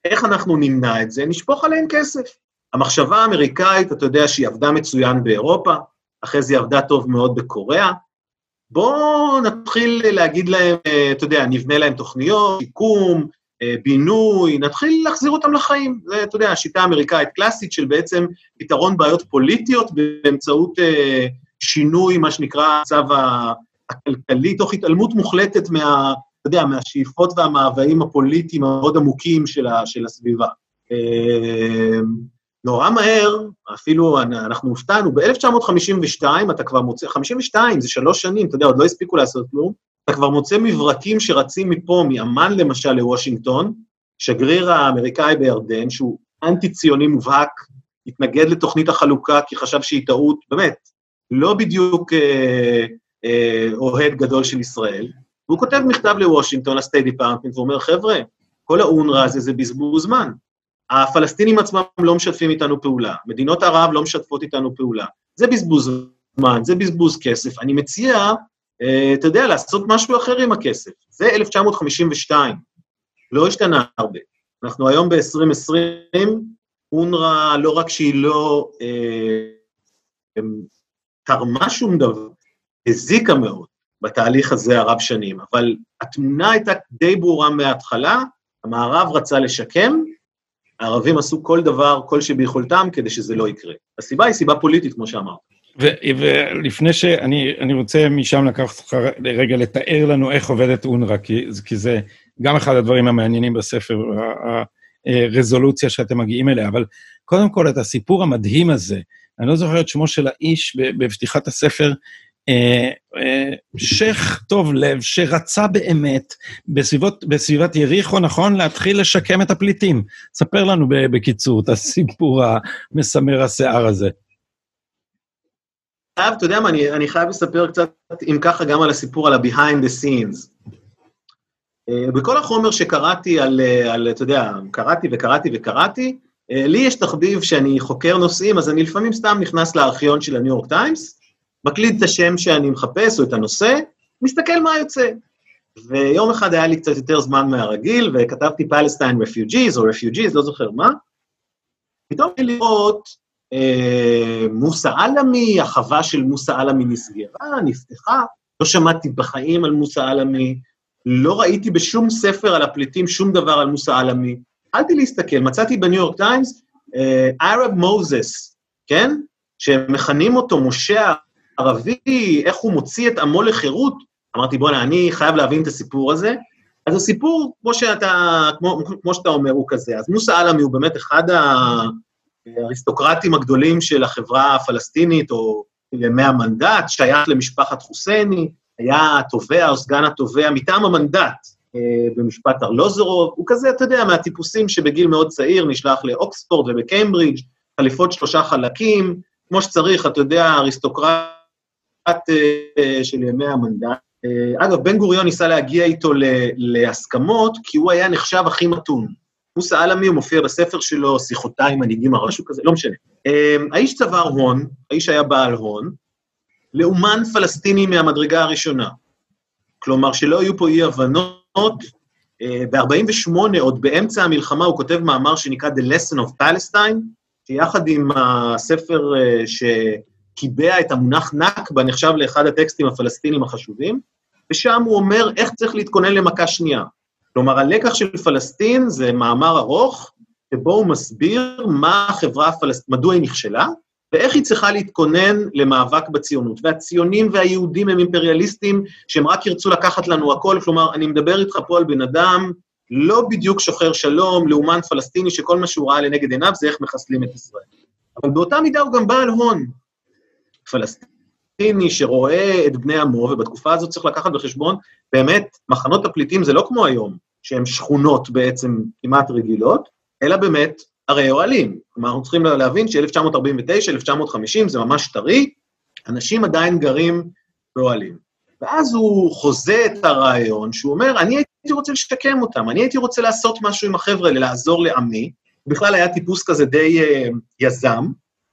איך אנחנו נמנע את זה? נשפוך עליהם כסף. המחשבה האמריקאית, אתה יודע, שהיא עבדה מצוין באירופה, אחרי זה עבדה טוב מאוד בקוריאה, בואו נתחיל להגיד להם, אתה יודע, נבנה להם תוכניות, שיקום, בינוי, נתחיל להחזיר אותם לחיים. זה, אתה יודע, השיטה האמריקאית קלאסית של בעצם פתרון בעיות פוליטיות באמצעות שינוי, מה שנקרא המצב הכלכלי, תוך התעלמות מוחלטת מה, אתה יודע, מהשאיפות והמאוויים הפוליטיים המאוד עמוקים של, ה, של הסביבה. נורא מהר, אפילו אנחנו הופתענו, ב-אלף תשע מאות חמישים ושתיים, אתה כבר מוצא, חמישים ושתיים זה שלוש שנים, אתה יודע, עוד לא הספיקו לעשות כלום, אתה כבר מוצא מברקים שרצים מפה, מאמן למשל לוושינגטון, שגריר האמריקאי בירדן, שהוא אנטי-ציוני מובהק, התנגד לתוכנית החלוקה, כי חשב שהיא טעות, באמת, לא בדיוק אה, אה, אוהד גדול של ישראל, והוא כותב מכתב לוושינגטון, לסטייט דיפארטמנט, והוא אומר, חבר'ה, כל האונר"א הזה זה בזבוז זמן, הפלסטינים עצמם לא משתפים איתנו פעולה, מדינות ערב לא משתפות איתנו פעולה, זה בזבוז זמן, זה בזבוז כסף, אני מציע, אתה יודע, לעשות משהו אחר עם הכסף, זה אלף תשע מאות חמישים ושתיים, לא השתנה הרבה, אנחנו היום ב-עשרים עשרים, אונר"א לא רק שהיא לא אה, תרמה שום דבר, הזיקה מאוד בתהליך הזה הרב שנים, אבל התמונה הייתה די ברורה מההתחלה, המערב רצה לשקם, הערבים עשו כל דבר, כל שביכולתם, כדי שזה לא יקרה. הסיבה היא סיבה פוליטית, כמו שאמרת. ולפני שאני אני רוצה משם לקחת לך לרגע לתאר לנו איך עובדת אונר"א, כי, כי זה גם אחד הדברים המעניינים בספר, הרזולוציה שאתם מגיעים אליה, אבל קודם כל את הסיפור המדהים הזה, אני לא זוכר את שמו של האיש בפתיחת הספר, שייך טוב לב שרצה באמת בסביבות, בסביבת יריחו, נכון, להתחיל לשקם את הפליטים. ספר לנו בקיצור את הסיפור המסמר השיער הזה. אב, אתה יודע מה, אני, אני חייב לספר קצת, אם ככה, גם על הסיפור, על ה-behind the scenes. בכל החומר שקראתי על, על, אתה יודע, קראתי וקראתי וקראתי, לי יש תחביב שאני חוקר נושאים, אז אני לפעמים סתם נכנס לארכיון של הניו יורק טיימס, מקליד את השם שאני מחפש או את הנושא, מסתכל מה יוצא. ויום אחד היה לי קצת יותר זמן מהרגיל, וכתבתי Palestine Refugees או Refugees, לא זוכר מה. פתאום לראות אה, מוסא אלעמי, החווה של מוסא אלעמי נסגרה, נפתחה, לא שמעתי בחיים על מוסא אלעמי, לא ראיתי בשום ספר על הפליטים שום דבר על מוסא אלעמי. התחלתי להסתכל, מצאתי בניו יורק טיימס, אה, Arab Moses, כן? שמכנים אותו משה ערבי, איך הוא מוציא את עמו לחירות, אמרתי, בוא'נה, אני חייב להבין את הסיפור הזה, אז הסיפור, כמו שאתה, כמו, כמו שאתה אומר, הוא כזה, אז מוסא אלעמי הוא באמת אחד האריסטוקרטים הגדולים של החברה הפלסטינית, או ימי המנדט, שייך למשפחת חוסייני, היה תובע או סגן התובע, מטעם המנדט, במשפט ארלוזורוב, הוא כזה, אתה יודע, מהטיפוסים שבגיל מאוד צעיר, נשלח לאוקספורד ובקיימברידג', חליפות שלושה חלקים, כמו שצריך, אתה יודע, אריסטוקרט, של ימי המנדט. אגב, בן-גוריון ניסה להגיע איתו להסכמות, כי הוא היה נחשב הכי מתון. מוסא אלעמי, הוא מופיע בספר שלו, שיחותיי מנהיגים ערבים, משהו כזה, לא משנה. האיש צבר הון, האיש היה בעל הון, לאומן פלסטיני מהמדרגה הראשונה. כלומר, שלא היו פה אי הבנות, ב-ארבעים ושמונה, עוד באמצע המלחמה, הוא כותב מאמר שנקרא The Lesson of Palestine, שיחד עם הספר ש... קיבע את המונח נקבה, נחשב לאחד הטקסטים הפלסטינים החשובים, ושם הוא אומר איך צריך להתכונן למכה שנייה. כלומר, הלקח של פלסטין זה מאמר ארוך, שבו הוא מסביר מה החברה הפלסטינית, מדוע היא נכשלה, ואיך היא צריכה להתכונן למאבק בציונות. והציונים והיהודים הם אימפריאליסטים, שהם רק ירצו לקחת לנו הכל, כלומר, אני מדבר איתך פה על בן אדם, לא בדיוק שוחר שלום, לאומן פלסטיני, שכל מה שהוא ראה לנגד עיניו זה איך מחסלים את ישראל. אבל באותה מידה הוא גם בעל הון. פלסטיני שרואה את בני עמו, ובתקופה הזאת צריך לקחת בחשבון, באמת, מחנות הפליטים זה לא כמו היום, שהן שכונות בעצם כמעט רגילות, אלא באמת הרי אוהלים. כלומר, אנחנו צריכים להבין ש-אלף תשע מאות ארבעים ותשע, אלף תשע מאות חמישים, זה ממש טרי, אנשים עדיין גרים באוהלים. ואז הוא חוזה את הרעיון, שהוא אומר, אני הייתי רוצה לשקם אותם, אני הייתי רוצה לעשות משהו עם החבר'ה, לעזור לעמי, בכלל היה טיפוס כזה די uh, יזם,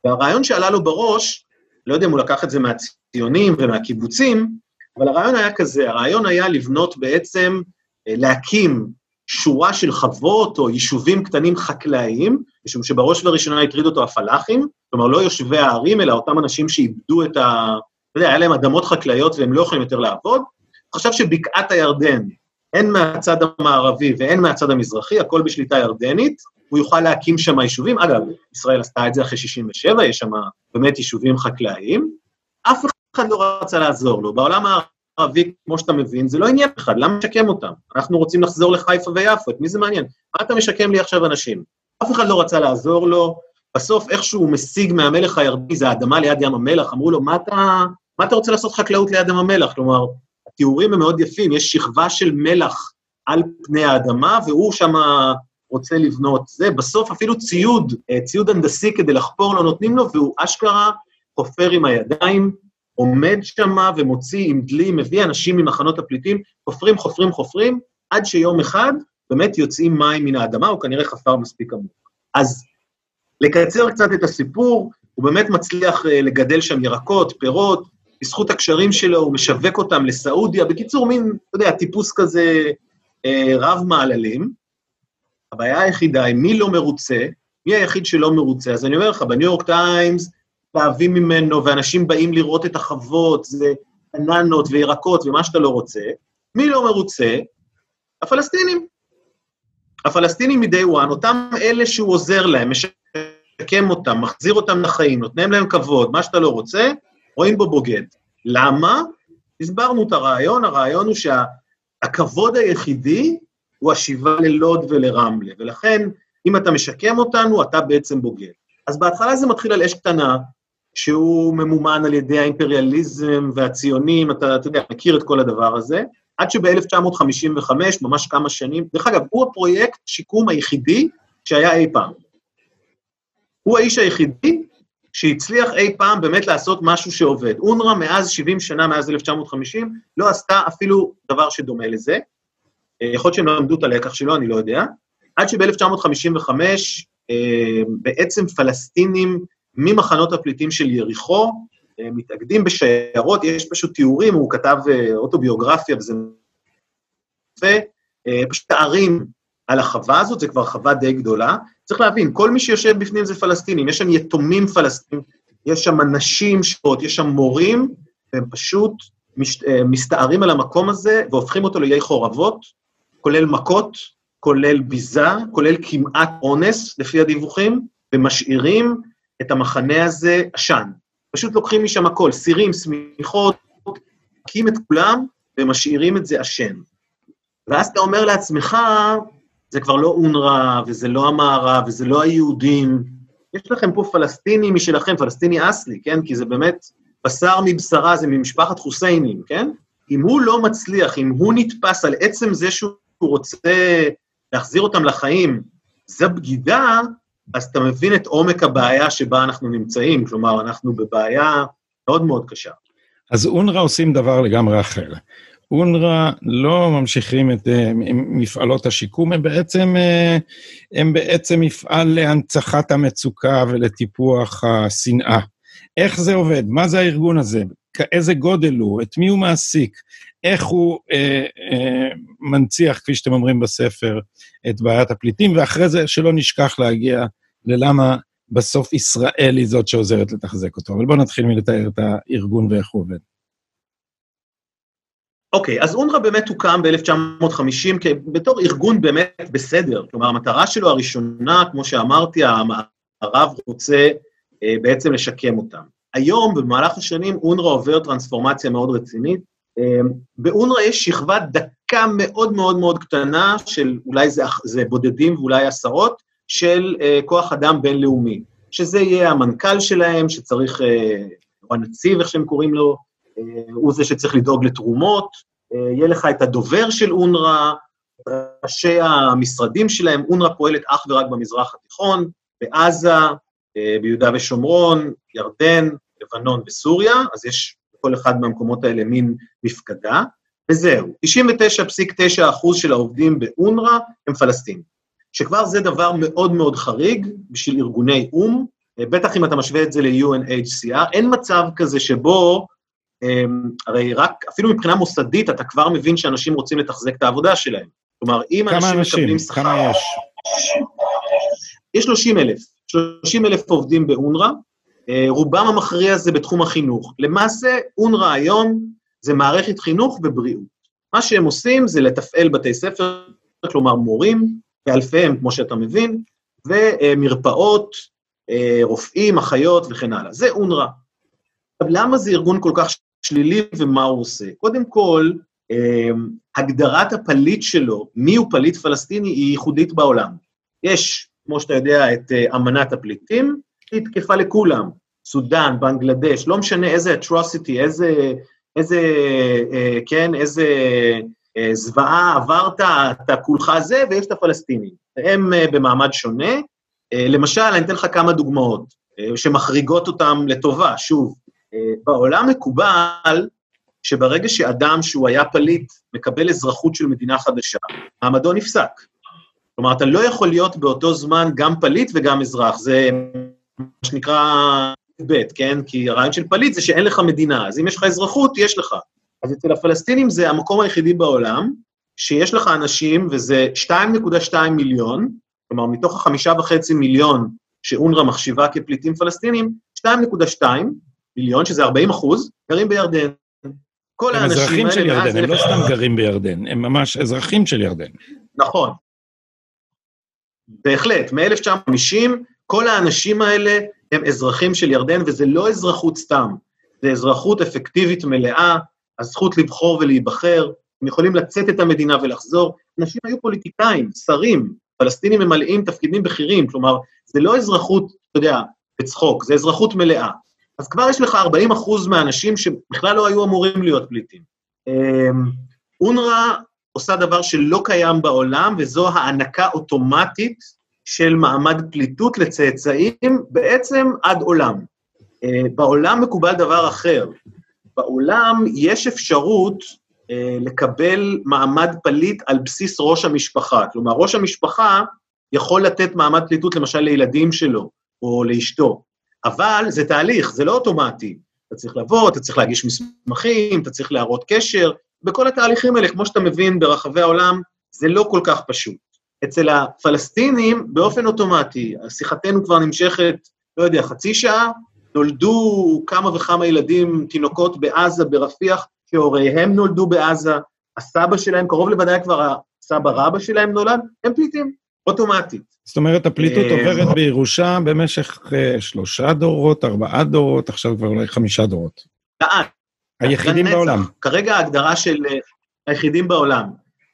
והרעיון שעלה לו בראש, לא יודע אם הוא לקח את זה מהציונים ומהקיבוצים, אבל הרעיון היה כזה, הרעיון היה לבנות בעצם, להקים שורה של חוות או יישובים קטנים חקלאיים, משום שבראש וראשונה הטריד אותו הפלאחים, כלומר, לא יושבי הערים, אלא אותם אנשים שאיבדו את ה... אתה יודע, היה להם אדמות חקלאיות והם לא יכולים יותר לעבוד. עכשיו שבקעת הירדן, הן מהצד המערבי והן מהצד המזרחי, הכל בשליטה ירדנית, הוא יוכל להקים שם יישובים. אגב, ישראל עשתה את זה אחרי שישים ושבע, יש שם באמת יישובים חקלאיים. אף אחד לא רצה לעזור לו. בעולם הערבי, כמו שאתה מבין, זה לא עניין אחד. למה משקם אותם? אנחנו רוצים לחזור לחיפה ויפו. את מי זה מעניין? מה אתה משקם לי עכשיו אנשים? אף אחד לא רצה לעזור לו. בסוף, איכשהו הוא משיג מהמלך הירדני, זה האדמה ליד ים המלח, אמרו לו, מה אתה, מה אתה רוצה לעשות חקלאות ליד ים המלח? כלומר, התיאורים הם מאוד יפים, יש שכבה של מלח על פני האדמה, והוא שם רוצה לבנות זה. בסוף אפילו ציוד, ציוד הנדסי כדי לחפור לא נותנים לו, והוא אשכרה חופר עם הידיים, עומד שם ומוציא עם דלים, מביא אנשים ממחנות הפליטים, חופרים, חופרים, חופרים, עד שיום אחד באמת יוצאים מים מן האדמה, הוא כנראה חפר מספיק עמוק. אז לקצר קצת את הסיפור, הוא באמת מצליח לגדל שם ירקות, פירות, בזכות הקשרים שלו, הוא משווק אותם לסעודיה, בקיצור, מין, אתה יודע, טיפוס כזה אה, רב מעללים. הבעיה היחידה היא מי לא מרוצה, מי היחיד שלא מרוצה, אז אני אומר לך, בניו יורק טיימס, תאהבים ממנו, ואנשים באים לראות את החוות, זה בננות וירקות ומה שאתה לא רוצה, מי לא מרוצה? הפלסטינים. הפלסטינים מדי וואן, אותם אלה שהוא עוזר להם, שקם אותם, מחזיר אותם לחיים, נותנים להם כבוד, מה שאתה לא רוצה, רואים בו בוגד. למה? הסברנו את הרעיון, הרעיון הוא שהכבוד היחידי הוא השיבה ללוד ולרמלה, ולכן אם אתה משקם אותנו, אתה בעצם בוגד. אז בהתחלה זה מתחיל על אש קטנה, שהוא ממומן על ידי האימפריאליזם והציונים, אתה, אתה יודע, מכיר את כל הדבר הזה, עד שב-אלף תשע מאות חמישים וחמש, ממש כמה שנים, דרך אגב, הוא הפרויקט שיקום היחידי שהיה אי פעם. הוא האיש היחידי שהצליח אי פעם באמת לעשות משהו שעובד. אונר"א מאז שבעים שנה, מאז אלף תשע מאות חמישים, לא עשתה אפילו דבר שדומה לזה. יכול להיות שהם למדו את הלקח שלו, אני לא יודע. עד שב-אלף תשע מאות חמישים וחמש, בעצם פלסטינים ממחנות הפליטים של יריחו, מתאגדים בשיירות, יש פשוט תיאורים, הוא כתב אוטוביוגרפיה, וזה פשוט תארים על החווה הזאת, זה כבר חווה די גדולה, צריך להבין, כל מי שיושב בפנים זה פלסטינים, יש שם יתומים פלסטינים, יש שם אנשים שעות, יש שם מורים, והם פשוט מש, מסתערים על המקום הזה, והופכים אותו ליהי חורבות, כולל מכות, כולל ביזה, כולל כמעט אונס, לפי הדיווחים, ומשאירים את המחנה הזה עשן. פשוט לוקחים משם הכל, סירים, סמיכות, לוקחים את כולם, ומשאירים את זה עשן. ואז אתה אומר לעצמך, זה כבר לא אונר"א, וזה לא המערב, וזה לא היהודים. יש לכם פה פלסטיני משלכם, פלסטיני אסלי, כן? כי זה באמת בשר מבשרה, זה ממשפחת חוסיינים, כן? אם הוא לא מצליח, אם הוא נתפס על עצם זה שהוא רוצה להחזיר אותם לחיים, זה בגידה, אז אתה מבין את עומק הבעיה שבה אנחנו נמצאים, כלומר, אנחנו בבעיה מאוד מאוד קשה. אז אונר"א עושים דבר לגמרי אחר. אונר"א לא ממשיכים את מפעלות השיקום, הם בעצם, הם בעצם מפעל להנצחת המצוקה ולטיפוח השנאה. איך זה עובד? מה זה הארגון הזה? איזה גודל הוא? את מי הוא מעסיק? איך הוא אה, אה, מנציח, כפי שאתם אומרים בספר, את בעיית הפליטים, ואחרי זה שלא נשכח להגיע ללמה בסוף ישראל היא זאת שעוזרת לתחזק אותו. אבל בואו נתחיל מלתאר את הארגון ואיך הוא עובד. אוקיי, okay, אז אונר"א באמת הוקם ב-אלף תשע מאות חמישים בתור ארגון באמת בסדר, כלומר המטרה שלו הראשונה, כמו שאמרתי, המערב רוצה אה, בעצם לשקם אותם. היום במהלך השנים אונר"א עובר טרנספורמציה מאוד רצינית, אה, באונר"א יש שכבה דקה מאוד מאוד מאוד קטנה של אולי זה, זה בודדים ואולי עשרות של אה, כוח אדם בינלאומי, שזה יהיה המנכ"ל שלהם שצריך, אה, או הנציב איך שהם קוראים לו, הוא זה שצריך לדאוג לתרומות, יהיה לך את הדובר של אונר"א, ראשי המשרדים שלהם, אונר"א פועלת אך ורק במזרח התיכון, בעזה, ביהודה ושומרון, ירדן, לבנון וסוריה, אז יש בכל אחד מהמקומות האלה מין מפקדה, וזהו, תשעים ותשע נקודה תשע אחוז של העובדים באונר"א הם פלסטינים, שכבר זה דבר מאוד מאוד חריג בשביל ארגוני אום, בטח אם אתה משווה את זה ל-U N H C R, אין מצב כזה שבו, הרי רק, אפילו מבחינה מוסדית, אתה כבר מבין שאנשים רוצים לתחזק את העבודה שלהם. כלומר, אם אנשים מקבלים שכר... כמה אנשים? כמה יש? יש שלושים אלף. שלושים אלף עובדים באונר"א, רובם המכריע זה בתחום החינוך. למעשה, אונר"א היום זה מערכת חינוך ובריאות. מה שהם עושים זה לתפעל בתי ספר, כלומר מורים, באלפיהם, כמו שאתה מבין, ומרפאות, רופאים, אחיות וכן הלאה. זה אונר"א. למה זה ארגון כל כך שלילי ומה הוא עושה? קודם כל, הגדרת הפליט שלו, מי הוא פליט פלסטיני, היא ייחודית בעולם. יש, כמו שאתה יודע, את אמנת הפליטים, היא תקפה לכולם, סודן, בנגלדש, לא משנה איזה atrocity, איזה, איזה, אה, כן, איזה אה, זוועה עברת, אתה כולך זה, ויש את הפלסטינים. הם אה, במעמד שונה, אה, למשל, אני אתן לך כמה דוגמאות, אה, שמחריגות אותם לטובה, שוב, אה, בעולם מקובל, שברגע שאדם שהוא היה פליט, מקבל אזרחות של מדינה חדשה, מעמדו נפסק. כלומר, אתה לא יכול להיות באותו זמן גם פליט וגם אזרח, זה מה שנקרא בית, כן? כי הרעיון של פליט זה שאין לך מדינה, אז אם יש לך אזרחות, יש לך. אז אצל הפלסטינים זה המקום היחידי בעולם, שיש לך אנשים, וזה שתיים נקודה שתיים מיליון, כלומר, מתוך החמישה וחצי מיליון שאונר"א מחשיבה כפליטים פלסטינים, שתיים נקודה שתיים מיליון, שזה ארבעים אחוז, גרים בירדן. כל האנשים האלה... הם אזרחים של ירדן, הם לא סתם גרים בירדן, הם ממש אזרחים של ירדן. נכון. בהחלט, מ-אלף תשע מאות חמישים, כל האנשים האלה הם אזרחים של ירדן, וזה לא אזרחות סתם, זה אזרחות אפקטיבית מלאה, הזכות לבחור ולהיבחר, הם יכולים לצאת את המדינה ולחזור, אנשים היו פוליטיקאים, שרים, פלסטינים ממלאים תפקידים בכירים, כלומר, זה לא אזרחות, אתה יודע, בצחוק, זה אזרחות מלאה. אז כבר יש לך ארבעים אחוז מהאנשים שבכלל לא היו אמורים להיות פליטים. אונר"א עושה דבר שלא קיים בעולם, וזו הענקה אוטומטית של מעמד פליטות לצאצאים, בעצם עד עולם. בעולם מקובל דבר אחר. בעולם יש אפשרות לקבל מעמד פליט על בסיס ראש המשפחה. כלומר, ראש המשפחה יכול לתת מעמד פליטות למשל לילדים שלו, או לאשתו. אבל זה תהליך, זה לא אוטומטי. אתה צריך לבוא, אתה צריך להגיש מסמכים, אתה צריך להראות קשר. בכל התהליכים האלה, כמו שאתה מבין ברחבי העולם, זה לא כל כך פשוט. אצל הפלסטינים, באופן אוטומטי, שיחתנו כבר נמשכת, לא יודע, חצי שעה, נולדו כמה וכמה ילדים, תינוקות בעזה, ברפיח, שהוריהם נולדו בעזה, הסבא שלהם, קרוב לוודאי כבר הסבא רבא שלהם נולד, הם פליטים, אוטומטית. זאת אומרת, הפליטות עוברת בירושה במשך שלושה דורות, ארבעה דורות, עכשיו כבר אולי חמישה דורות. לאט. היחידים בעולם. כרגע ההגדרה של היחידים בעולם.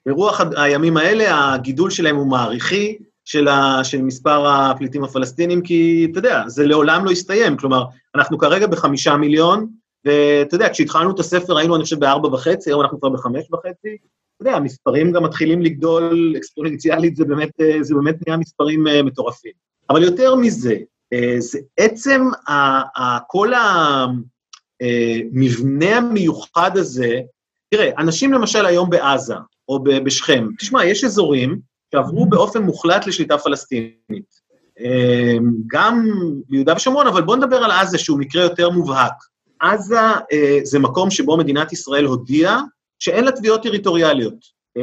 ברוח הימים האלה, הגידול שלהם הוא מעריכי של, ה, של מספר הפליטים הפלסטינים, כי אתה יודע, זה לעולם לא יסתיים, כלומר, אנחנו כרגע בחמישה מיליון, ואתה יודע, כשהתחלנו את הספר היינו, אני חושב, בארבע וחצי, היום אנחנו כבר בחמש וחצי, אתה יודע, המספרים גם מתחילים לגדול, אקספוננציאלית זה באמת, זה באמת נהיה מספרים מטורפים. אבל יותר מזה, זה עצם כל המבנה המיוחד הזה, תראה, אנשים למשל היום בעזה, או בשכם. תשמע, יש אזורים שעברו באופן מוחלט לשליטה פלסטינית. גם ביהודה ושומרון, אבל בואו נדבר על עזה, שהוא מקרה יותר מובהק. עזה זה מקום שבו מדינת ישראל הודיעה שאין לה תביעות טריטוריאליות.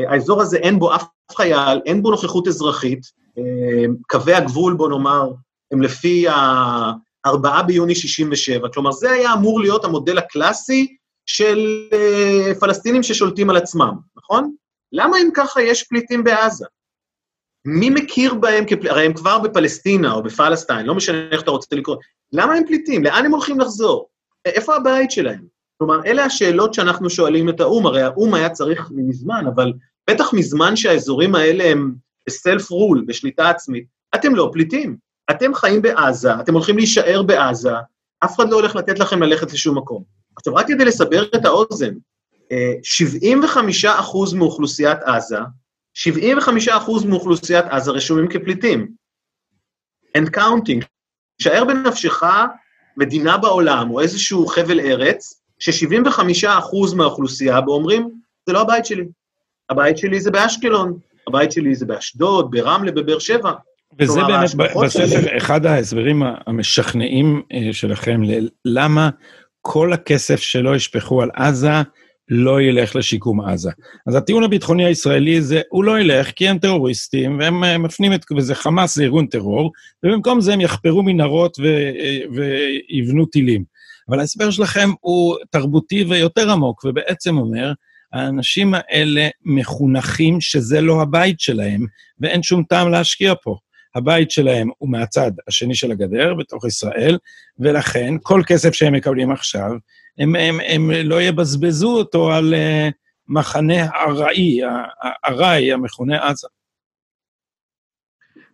האזור הזה אין בו אף חייל, אין בו נוכחות אזרחית. קווי הגבול, בוא נאמר, הם לפי ה-ארבעה ביוני שישים ושבע. כלומר, זה היה אמור להיות המודל הקלאסי של פלסטינים ששולטים על עצמם, נכון? למה אם ככה יש פליטים בעזה? מי מכיר בהם, כפל... הרי הם כבר בפלסטינה או בפלסטיין, לא משנה איך אתה רוצה לקרוא, למה הם פליטים? לאן הם הולכים לחזור? איפה הבית שלהם? כלומר, אלה השאלות שאנחנו שואלים את האום, הרי האום היה צריך מזמן, אבל בטח מזמן שהאזורים האלה הם בסלף רול, בשליטה עצמית, אתם לא פליטים, אתם חיים בעזה, אתם הולכים להישאר בעזה, אף אחד לא הולך לתת לכם ללכת לשום מקום. עכשיו, רק כדי לסבר את האוזן, שבעים וחמישה אחוז מאוכלוסיית עזה, שבעים וחמישה אחוז מאוכלוסיית עזה רשומים כפליטים. And counting. שער בנפשך מדינה בעולם, או איזשהו חבל ארץ, ש-שבעים וחמישה אחוז מהאוכלוסייה בו אומרים, זה לא הבית שלי. הבית שלי זה באשקלון, הבית שלי זה באשדוד, ברמלה, בבאר שבע. וזה באמת בספר אחד ההסברים המשכנעים שלכם, למה כל הכסף שלא ישפכו על עזה, לא ילך לשיקום עזה. אז הטיעון הביטחוני הישראלי זה, הוא לא ילך כי הם טרוריסטים, והם מפנים את זה, חמאס זה ארגון טרור, ובמקום זה הם יחפרו מנהרות ו, ויבנו טילים. אבל ההסבר שלכם הוא תרבותי ויותר עמוק, ובעצם אומר, האנשים האלה מחונכים שזה לא הבית שלהם, ואין שום טעם להשקיע פה. הבית שלהם הוא מהצד השני של הגדר, בתוך ישראל, ולכן כל כסף שהם מקבלים עכשיו, הם, הם, הם לא יבזבזו אותו על uh, מחנה הרעי, הרעי המכונה עזה.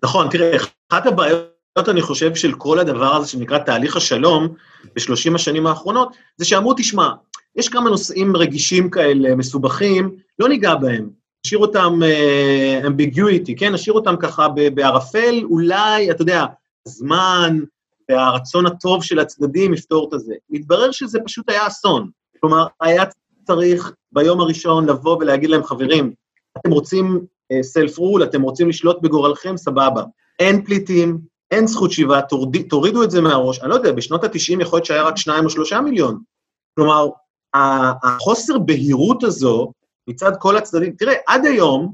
נכון, תראה, אחת הבעיות אני חושב של כל הדבר הזה שנקרא תהליך השלום בשלושים השנים האחרונות, זה שאמרו תשמע, יש כמה נושאים רגישים כאלה, מסובכים, לא ניגע בהם, נשאיר אותם uh, ambiguity, כן? נשאיר אותם ככה בערפל, אולי, אתה יודע, זמן, והרצון הטוב של הצדדים יפתור את זה. מתברר שזה פשוט היה אסון. כלומר, היה צריך ביום הראשון לבוא ולהגיד להם, חברים, אתם רוצים סלף uh, רול, אתם רוצים לשלוט בגורלכם, סבבה. אין פליטים, אין זכות שיבה, תוריד, תורידו את זה מהראש. אני לא יודע, בשנות ה-תשעים יכול להיות שהיה רק שניים או שלושה מיליון. כלומר, החוסר בהירות הזו, מצד כל הצדדים, תראה, עד היום,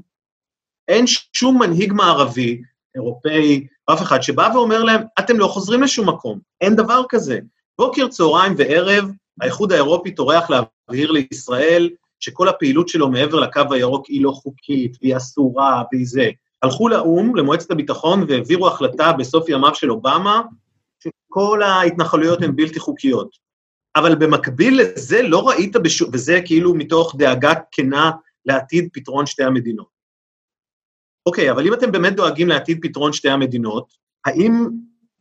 אין שום מנהיג מערבי, אירופאי, אף אחד שבא ואומר להם, אתם לא חוזרים לשום מקום, אין דבר כזה. בוקר, צהריים וערב, האיחוד האירופי תורח להבהיר לישראל, שכל הפעילות שלו מעבר לקו הירוק היא לא חוקית, והיא אסורה, והיא זה. הלכו לאום, למועצת הביטחון, והעבירו החלטה בסוף ימיו של אובמה, שכל ההתנחלויות הן בלתי חוקיות. אבל במקביל לזה לא ראית, בש... וזה כאילו מתוך דאגה כנה לעתיד פתרון שתי המדינות. אוקיי, אבל אם אתם באמת דואגים לעתיד פתרון שתי המדינות, האם,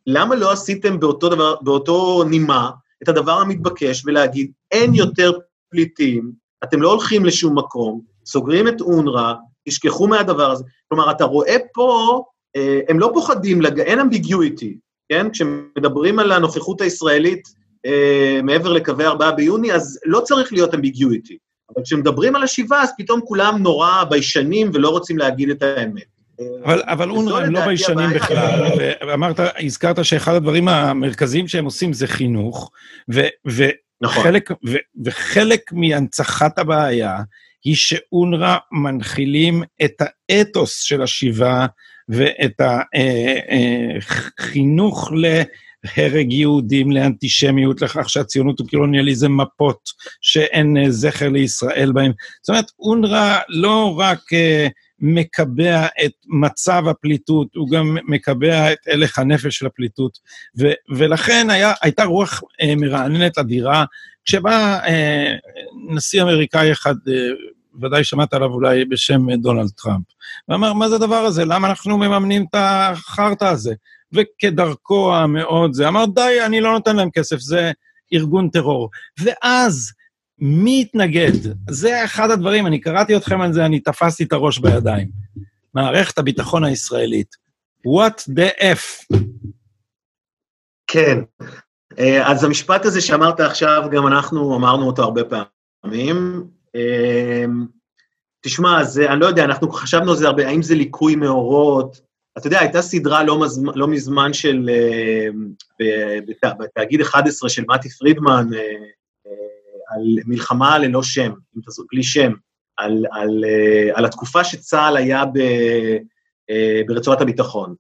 למה לא עשיתם באותו דבר, באותו נימה, את הדבר המתבקש ולהגיד, אין יותר פליטים, אתם לא הולכים לשום מקום, סוגרים את אונר"א, תשכחו מהדבר הזה. כלומר, אתה רואה פה, הם לא פוחדים, אין אמביגיויטי, כן? כשמדברים על הנוכחות הישראלית, מעבר לקווי ארבעה ביוני, אז לא צריך להיות אמביגיויטי. אבל כשמדברים על השיבה, אז פתאום כולם נורא ביישנים ולא רוצים להגיד את האמת. אבל, אבל אונר"א הם לא ביישנים בכלל, ואמרת, הזכרת שאחד הדברים המרכזיים שהם עושים זה חינוך, ו, ו, נכון. חלק, ו, וחלק מהנצחת הבעיה היא שאונר"א מנחילים את האתוס של השיבה, ואת החינוך ל... הרג יהודים לאנטישמיות, לכך שהציונות וקולוניאליזם מפות, שאין זכר לישראל בהם. זאת אומרת, אונר"א לא רק מקבע את מצב הפליטות, הוא גם מקבע את הלך הנפש של הפליטות, ו- ולכן היה, הייתה רוח אה, מרעננת אדירה, כשבא אה, נשיא אמריקאי אחד, אה, ודאי שמעת עליו אולי בשם דונלד טראמפ, ואמר, מה זה הדבר הזה? למה אנחנו מממנים את החרטא הזה? וכדרכו המאוד זה, אמר, די, אני לא נותן להם כסף, זה ארגון טרור. ואז, מי התנגד? זה אחד הדברים, אני קראתי אתכם על זה, אני תפסתי את הראש בידיים. מערכת הביטחון הישראלית. What the F? כן. אז המשפט הזה שאמרת עכשיו, גם אנחנו אמרנו אותו הרבה פעמים. תשמע, זה, אני לא יודע, אנחנו חשבנו על זה הרבה, האם זה ליקוי מאורות, אתה יודע, הייתה סדרה לא, מזמן, לא מזמן של, בתאגיד אחת עשרה של מתי פרידמן, על מלחמה ללא שם, אם תזו, בלי שם, על, על, על התקופה שצהל היה ב, ברצועת הביטחון.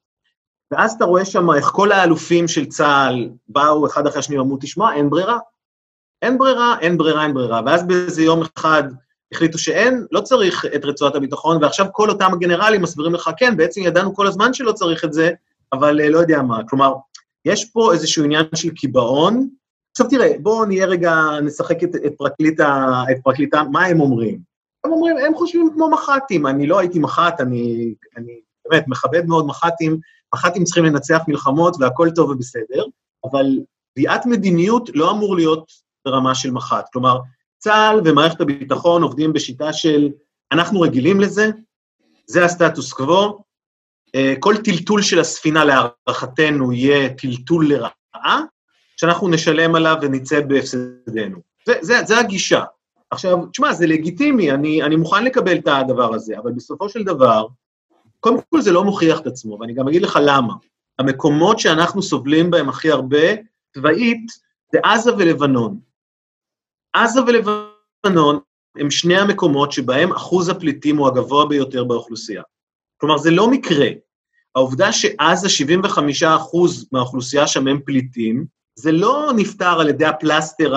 ואז אתה רואה שם איך כל האלופים של צהל באו אחד אחרי השני ואמרו, תשמע, אין ברירה, אין ברירה, אין ברירה, אין ברירה. ואז באיזה יום אחד, החליטו שאין, לא צריך את רצועת הביטחון, ועכשיו כל אותם הגנרלים מסבירים לך, כן, בעצם ידענו כל הזמן שלא צריך את זה, אבל לא יודע מה. כלומר, יש פה איזשהו עניין של קיבעון. עכשיו תראה, בואו נהיה רגע, נשחק את, את פרקליטה, את פרקליטה, מה הם אומרים? הם אומרים, הם חושבים כמו מח"טים, אני לא הייתי מח"ט, אני, אני באמת מכבד מאוד מח"טים, מח"טים צריכים לנצח מלחמות, והכל טוב ובסדר, אבל ביאת מדיניות לא אמור להיות ברמה של מח"ט, כלומר, צה"ל ומערכת הביטחון עובדים בשיטה של, אנחנו רגילים לזה, זה הסטטוס קוו, כל טלטול של הספינה להערכתנו יהיה טלטול לרעה, שאנחנו נשלם עליו וניצא בהפסדנו. זה, זה, זה הגישה. עכשיו, תשמע, זה לגיטימי, אני, אני מוכן לקבל את הדבר הזה, אבל בסופו של דבר, קודם כל זה לא מוכיח את עצמו, ואני גם אגיד לך למה. המקומות שאנחנו סובלים בהם הכי הרבה, צבאית, זה עזה ולבנון. עזה ולבנון הם שני המקומות שבהם אחוז הפליטים הוא הגבוה ביותר באוכלוסייה. כלומר, זה לא מקרה. העובדה שאז ה-שבעים וחמישה אחוז מהאוכלוסייה שם הם פליטים, זה לא נפטר על ידי הפלסטר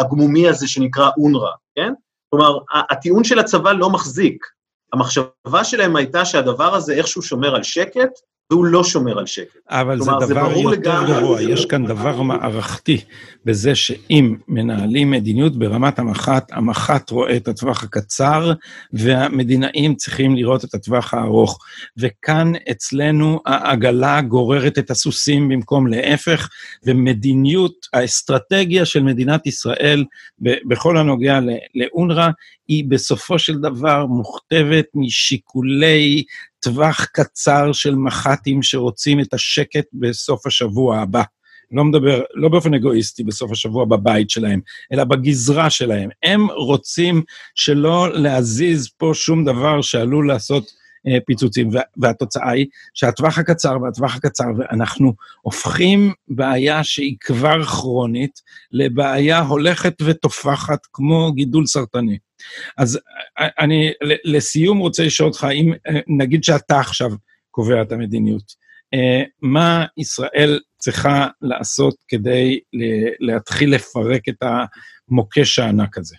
הגמומי הזה שנקרא אונר"א, כן? כלומר, הטיעון של הצבא לא מחזיק. המחשבה שלהם הייתה שהדבר הזה איכשהו שומר על שקט, והוא לא שומר על שקט. אבל כלומר, זה דבר זה יותר לגן... גרוע, יש כאן דבר מערכתי, בזה שאם מנהלים מדיניות ברמת המחת, המחת רואה את הטווח הקצר, והמדינאים צריכים לראות את הטווח הארוך, וכאן אצלנו העגלה גוררת את הסוסים במקום להפך, ומדיניות, האסטרטגיה של מדינת ישראל, בכל הנוגע לאונר"א, היא בסופו של דבר מוכתבת משיקולי טווח קצר של מחתים שרוצים את השקט בסוף השבוע הבא. לא מדבר, לא באופן אגואיסטי בסוף השבוע בבית שלהם, אלא בגזרה שלהם. הם רוצים שלא להזיז פה שום דבר שעלול לעשות פיצוצים, והתוצאה היא שהטווח הקצר והטווח הקצר, ואנחנו הופכים בעיה שהיא כבר כרונית, לבעיה הולכת ותופחת כמו גידול סרטני. אז אני לסיום רוצה לשאול אותך, אם נגיד שאתה עכשיו קובע את המדיניות, מה ישראל צריכה לעשות כדי להתחיל לפרק את המוקש הענק הזה?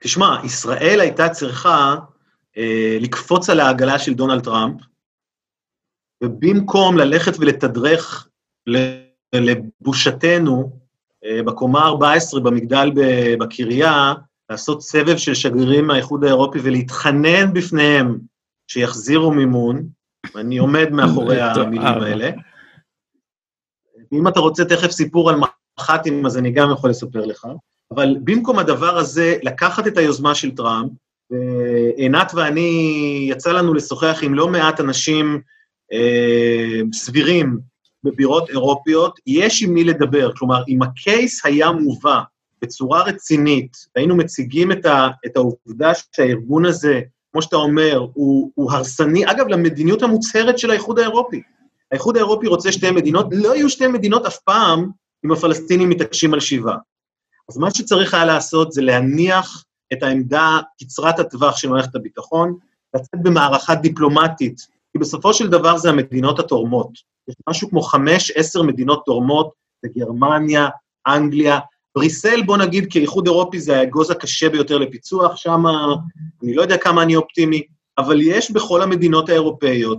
תשמע, ישראל הייתה צריכה אה, לקפוץ על העגלה של דונלד טראמפ, ובמקום ללכת ולתדרך לבושתנו, אה, בקומה ארבע עשרה במגדל בקריה, לעשות סבב של שגרירים מהאיחוד האירופי ולהתחנן בפניהם שיחזירו מימון, ואני עומד מאחורי המילים האלה. ואם אתה רוצה תכף סיפור על מחתים, אז אני גם יכול לספר לך. אבל במקום הדבר הזה, לקחת את היוזמה של טראמפ, ועינת ואני, יצא לנו לשוחח עם לא מעט אנשים אה, סבירים בבירות אירופיות, יש עם מי לדבר, כלומר, אם הקייס היה מובא בצורה רצינית, והיינו מציגים את, ה, את העובדה שהארגון הזה, כמו שאתה אומר, הוא, הוא הרסני, אגב, למדיניות המוצהרת של האיחוד האירופי. האיחוד האירופי רוצה שתי מדינות, לא יהיו שתי מדינות אף פעם, אם הפלסטינים מתעקשים על שיבה. אז מה שצריך היה לעשות זה להניח את העמדה קצרת הטווח של מערכת הביטחון, לצאת במערכה דיפלומטית, כי בסופו של דבר זה המדינות התורמות. יש משהו כמו חמש, עשר מדינות תורמות, זה גרמניה, אנגליה, בריסל, בוא נגיד, כאיחוד אירופי זה האגוז הקשה ביותר לפיצוח, שם אני לא יודע כמה אני אופטימי, אבל יש בכל המדינות האירופאיות,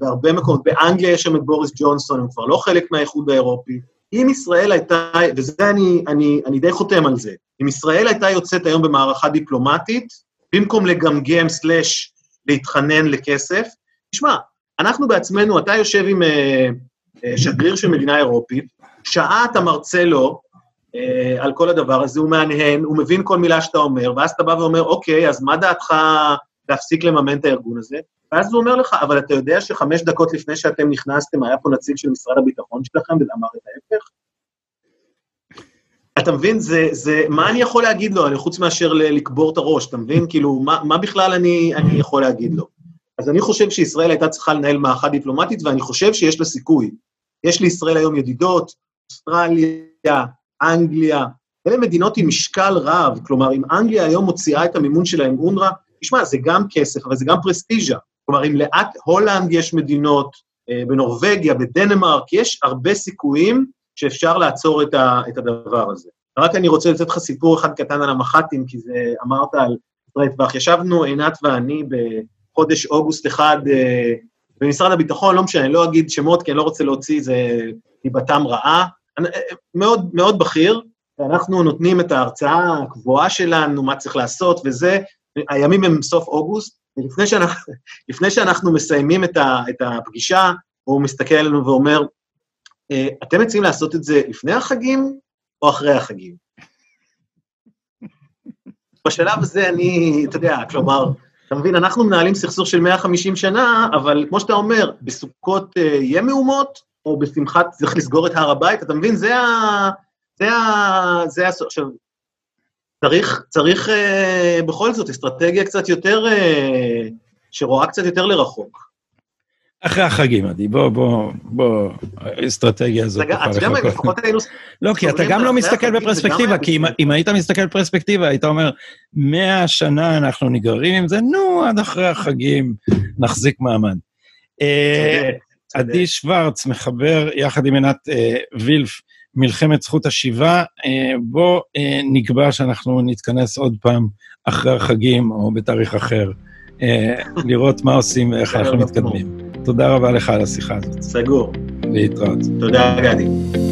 בהרבה מקומות, באנגליה יש שם את בוריס ג'ונסון, הוא כבר לא חלק מהאיחוד האירופי, אם ישראל הייתה, וזה אני, אני, אני די חותם על זה, אם ישראל הייתה יוצאת היום במערכה דיפלומטית, במקום לגמגם סלש להתחנן לכסף, תשמע, אנחנו בעצמנו, אתה יושב עם אה, אה, שגריר של מדינה אירופית, שעה אתה מרצה לו אה, על כל הדבר הזה, הוא מעניין, הוא מבין כל מילה שאתה אומר, ואז אתה בא ואומר, אוקיי, אז מה דעתך להפסיק לממן את הארגון הזה? ואז הוא אומר לך, אבל אתה יודע שחמש דקות לפני שאתם נכנסתם, היה פה נציג של משרד הביטחון שלכם, וזה אמר את ההפך? אתה מבין, זה, זה, מה אני יכול להגיד לו? אני חוץ מאשר לקבור את הראש, אתה מבין? כאילו, מה, מה בכלל אני, אני יכול להגיד לו? אז אני חושב שישראל הייתה צריכה לנהל מערכה דיפלומטית, ואני חושב שיש לה סיכוי. יש לישראל היום ידידות, אוסטרליה, אנגליה, אלה מדינות עם משקל רב, כלומר, אם אנגליה היום מוציאה את המימון שלה עם אונר"א, תשמע, זה גם כסף, אבל זה גם פרסטיג'ה. כלומר, אם לאט הולנד יש מדינות, בנורווגיה, בדנמרק, יש הרבה סיכויים שאפשר לעצור את, ה, את הדבר הזה. רק אני רוצה לתת לך סיפור אחד קטן על המחתים, כי זה אמרת על קצרי טווח. ישבנו, עינת ואני, בחודש אוגוסט אחד, במשרד הביטחון, לא משנה, אני לא אגיד שמות, כי אני לא רוצה להוציא, זה ניבתם רעה, מאוד, מאוד בכיר, ואנחנו נותנים את ההרצאה הקבועה שלנו, מה צריך לעשות, וזה, הימים הם סוף אוגוסט, לפני שאנחנו, לפני שאנחנו מסיימים את, ה, את הפגישה, הוא מסתכל עלינו ואומר, אתם מציעים לעשות את זה לפני החגים או אחרי החגים? בשלב הזה אני, אתה יודע, כלומר, אתה מבין, אנחנו מנהלים סכסוך של מאה וחמישים שנה, אבל כמו שאתה אומר, בסוכות יהיה מהומות, או בשמחת צריך לסגור את הר הבית, אתה מבין, זה ה... זה ה... זה ה... עכשיו, צריך, צריך uh, בכל זאת, אסטרטגיה קצת יותר, uh, שרואה קצת יותר לרחוק. אחרי החגים, עדי, בוא, בוא, בוא, האסטרטגיה הזאת. אתה יודע מה, לפחות היינו... לא, כי אתה גם לא מסתכל בפרספקטיבה, כי אם היית מסתכל בפרספקטיבה, היית אומר, מאה שנה אנחנו נגררים עם זה, נו, עד אחרי החגים נחזיק מעמד. עדי שוורץ מחבר, יחד עם עינת וילף, מלחמת זכות השיבה, בוא נקבע שאנחנו נתכנס עוד פעם אחרי החגים, או בתאריך אחר, לראות מה עושים ואיך אנחנו מתקדמים. תודה רבה לך על השיחה הזאת. סגור. להתראות. תודה, גדי.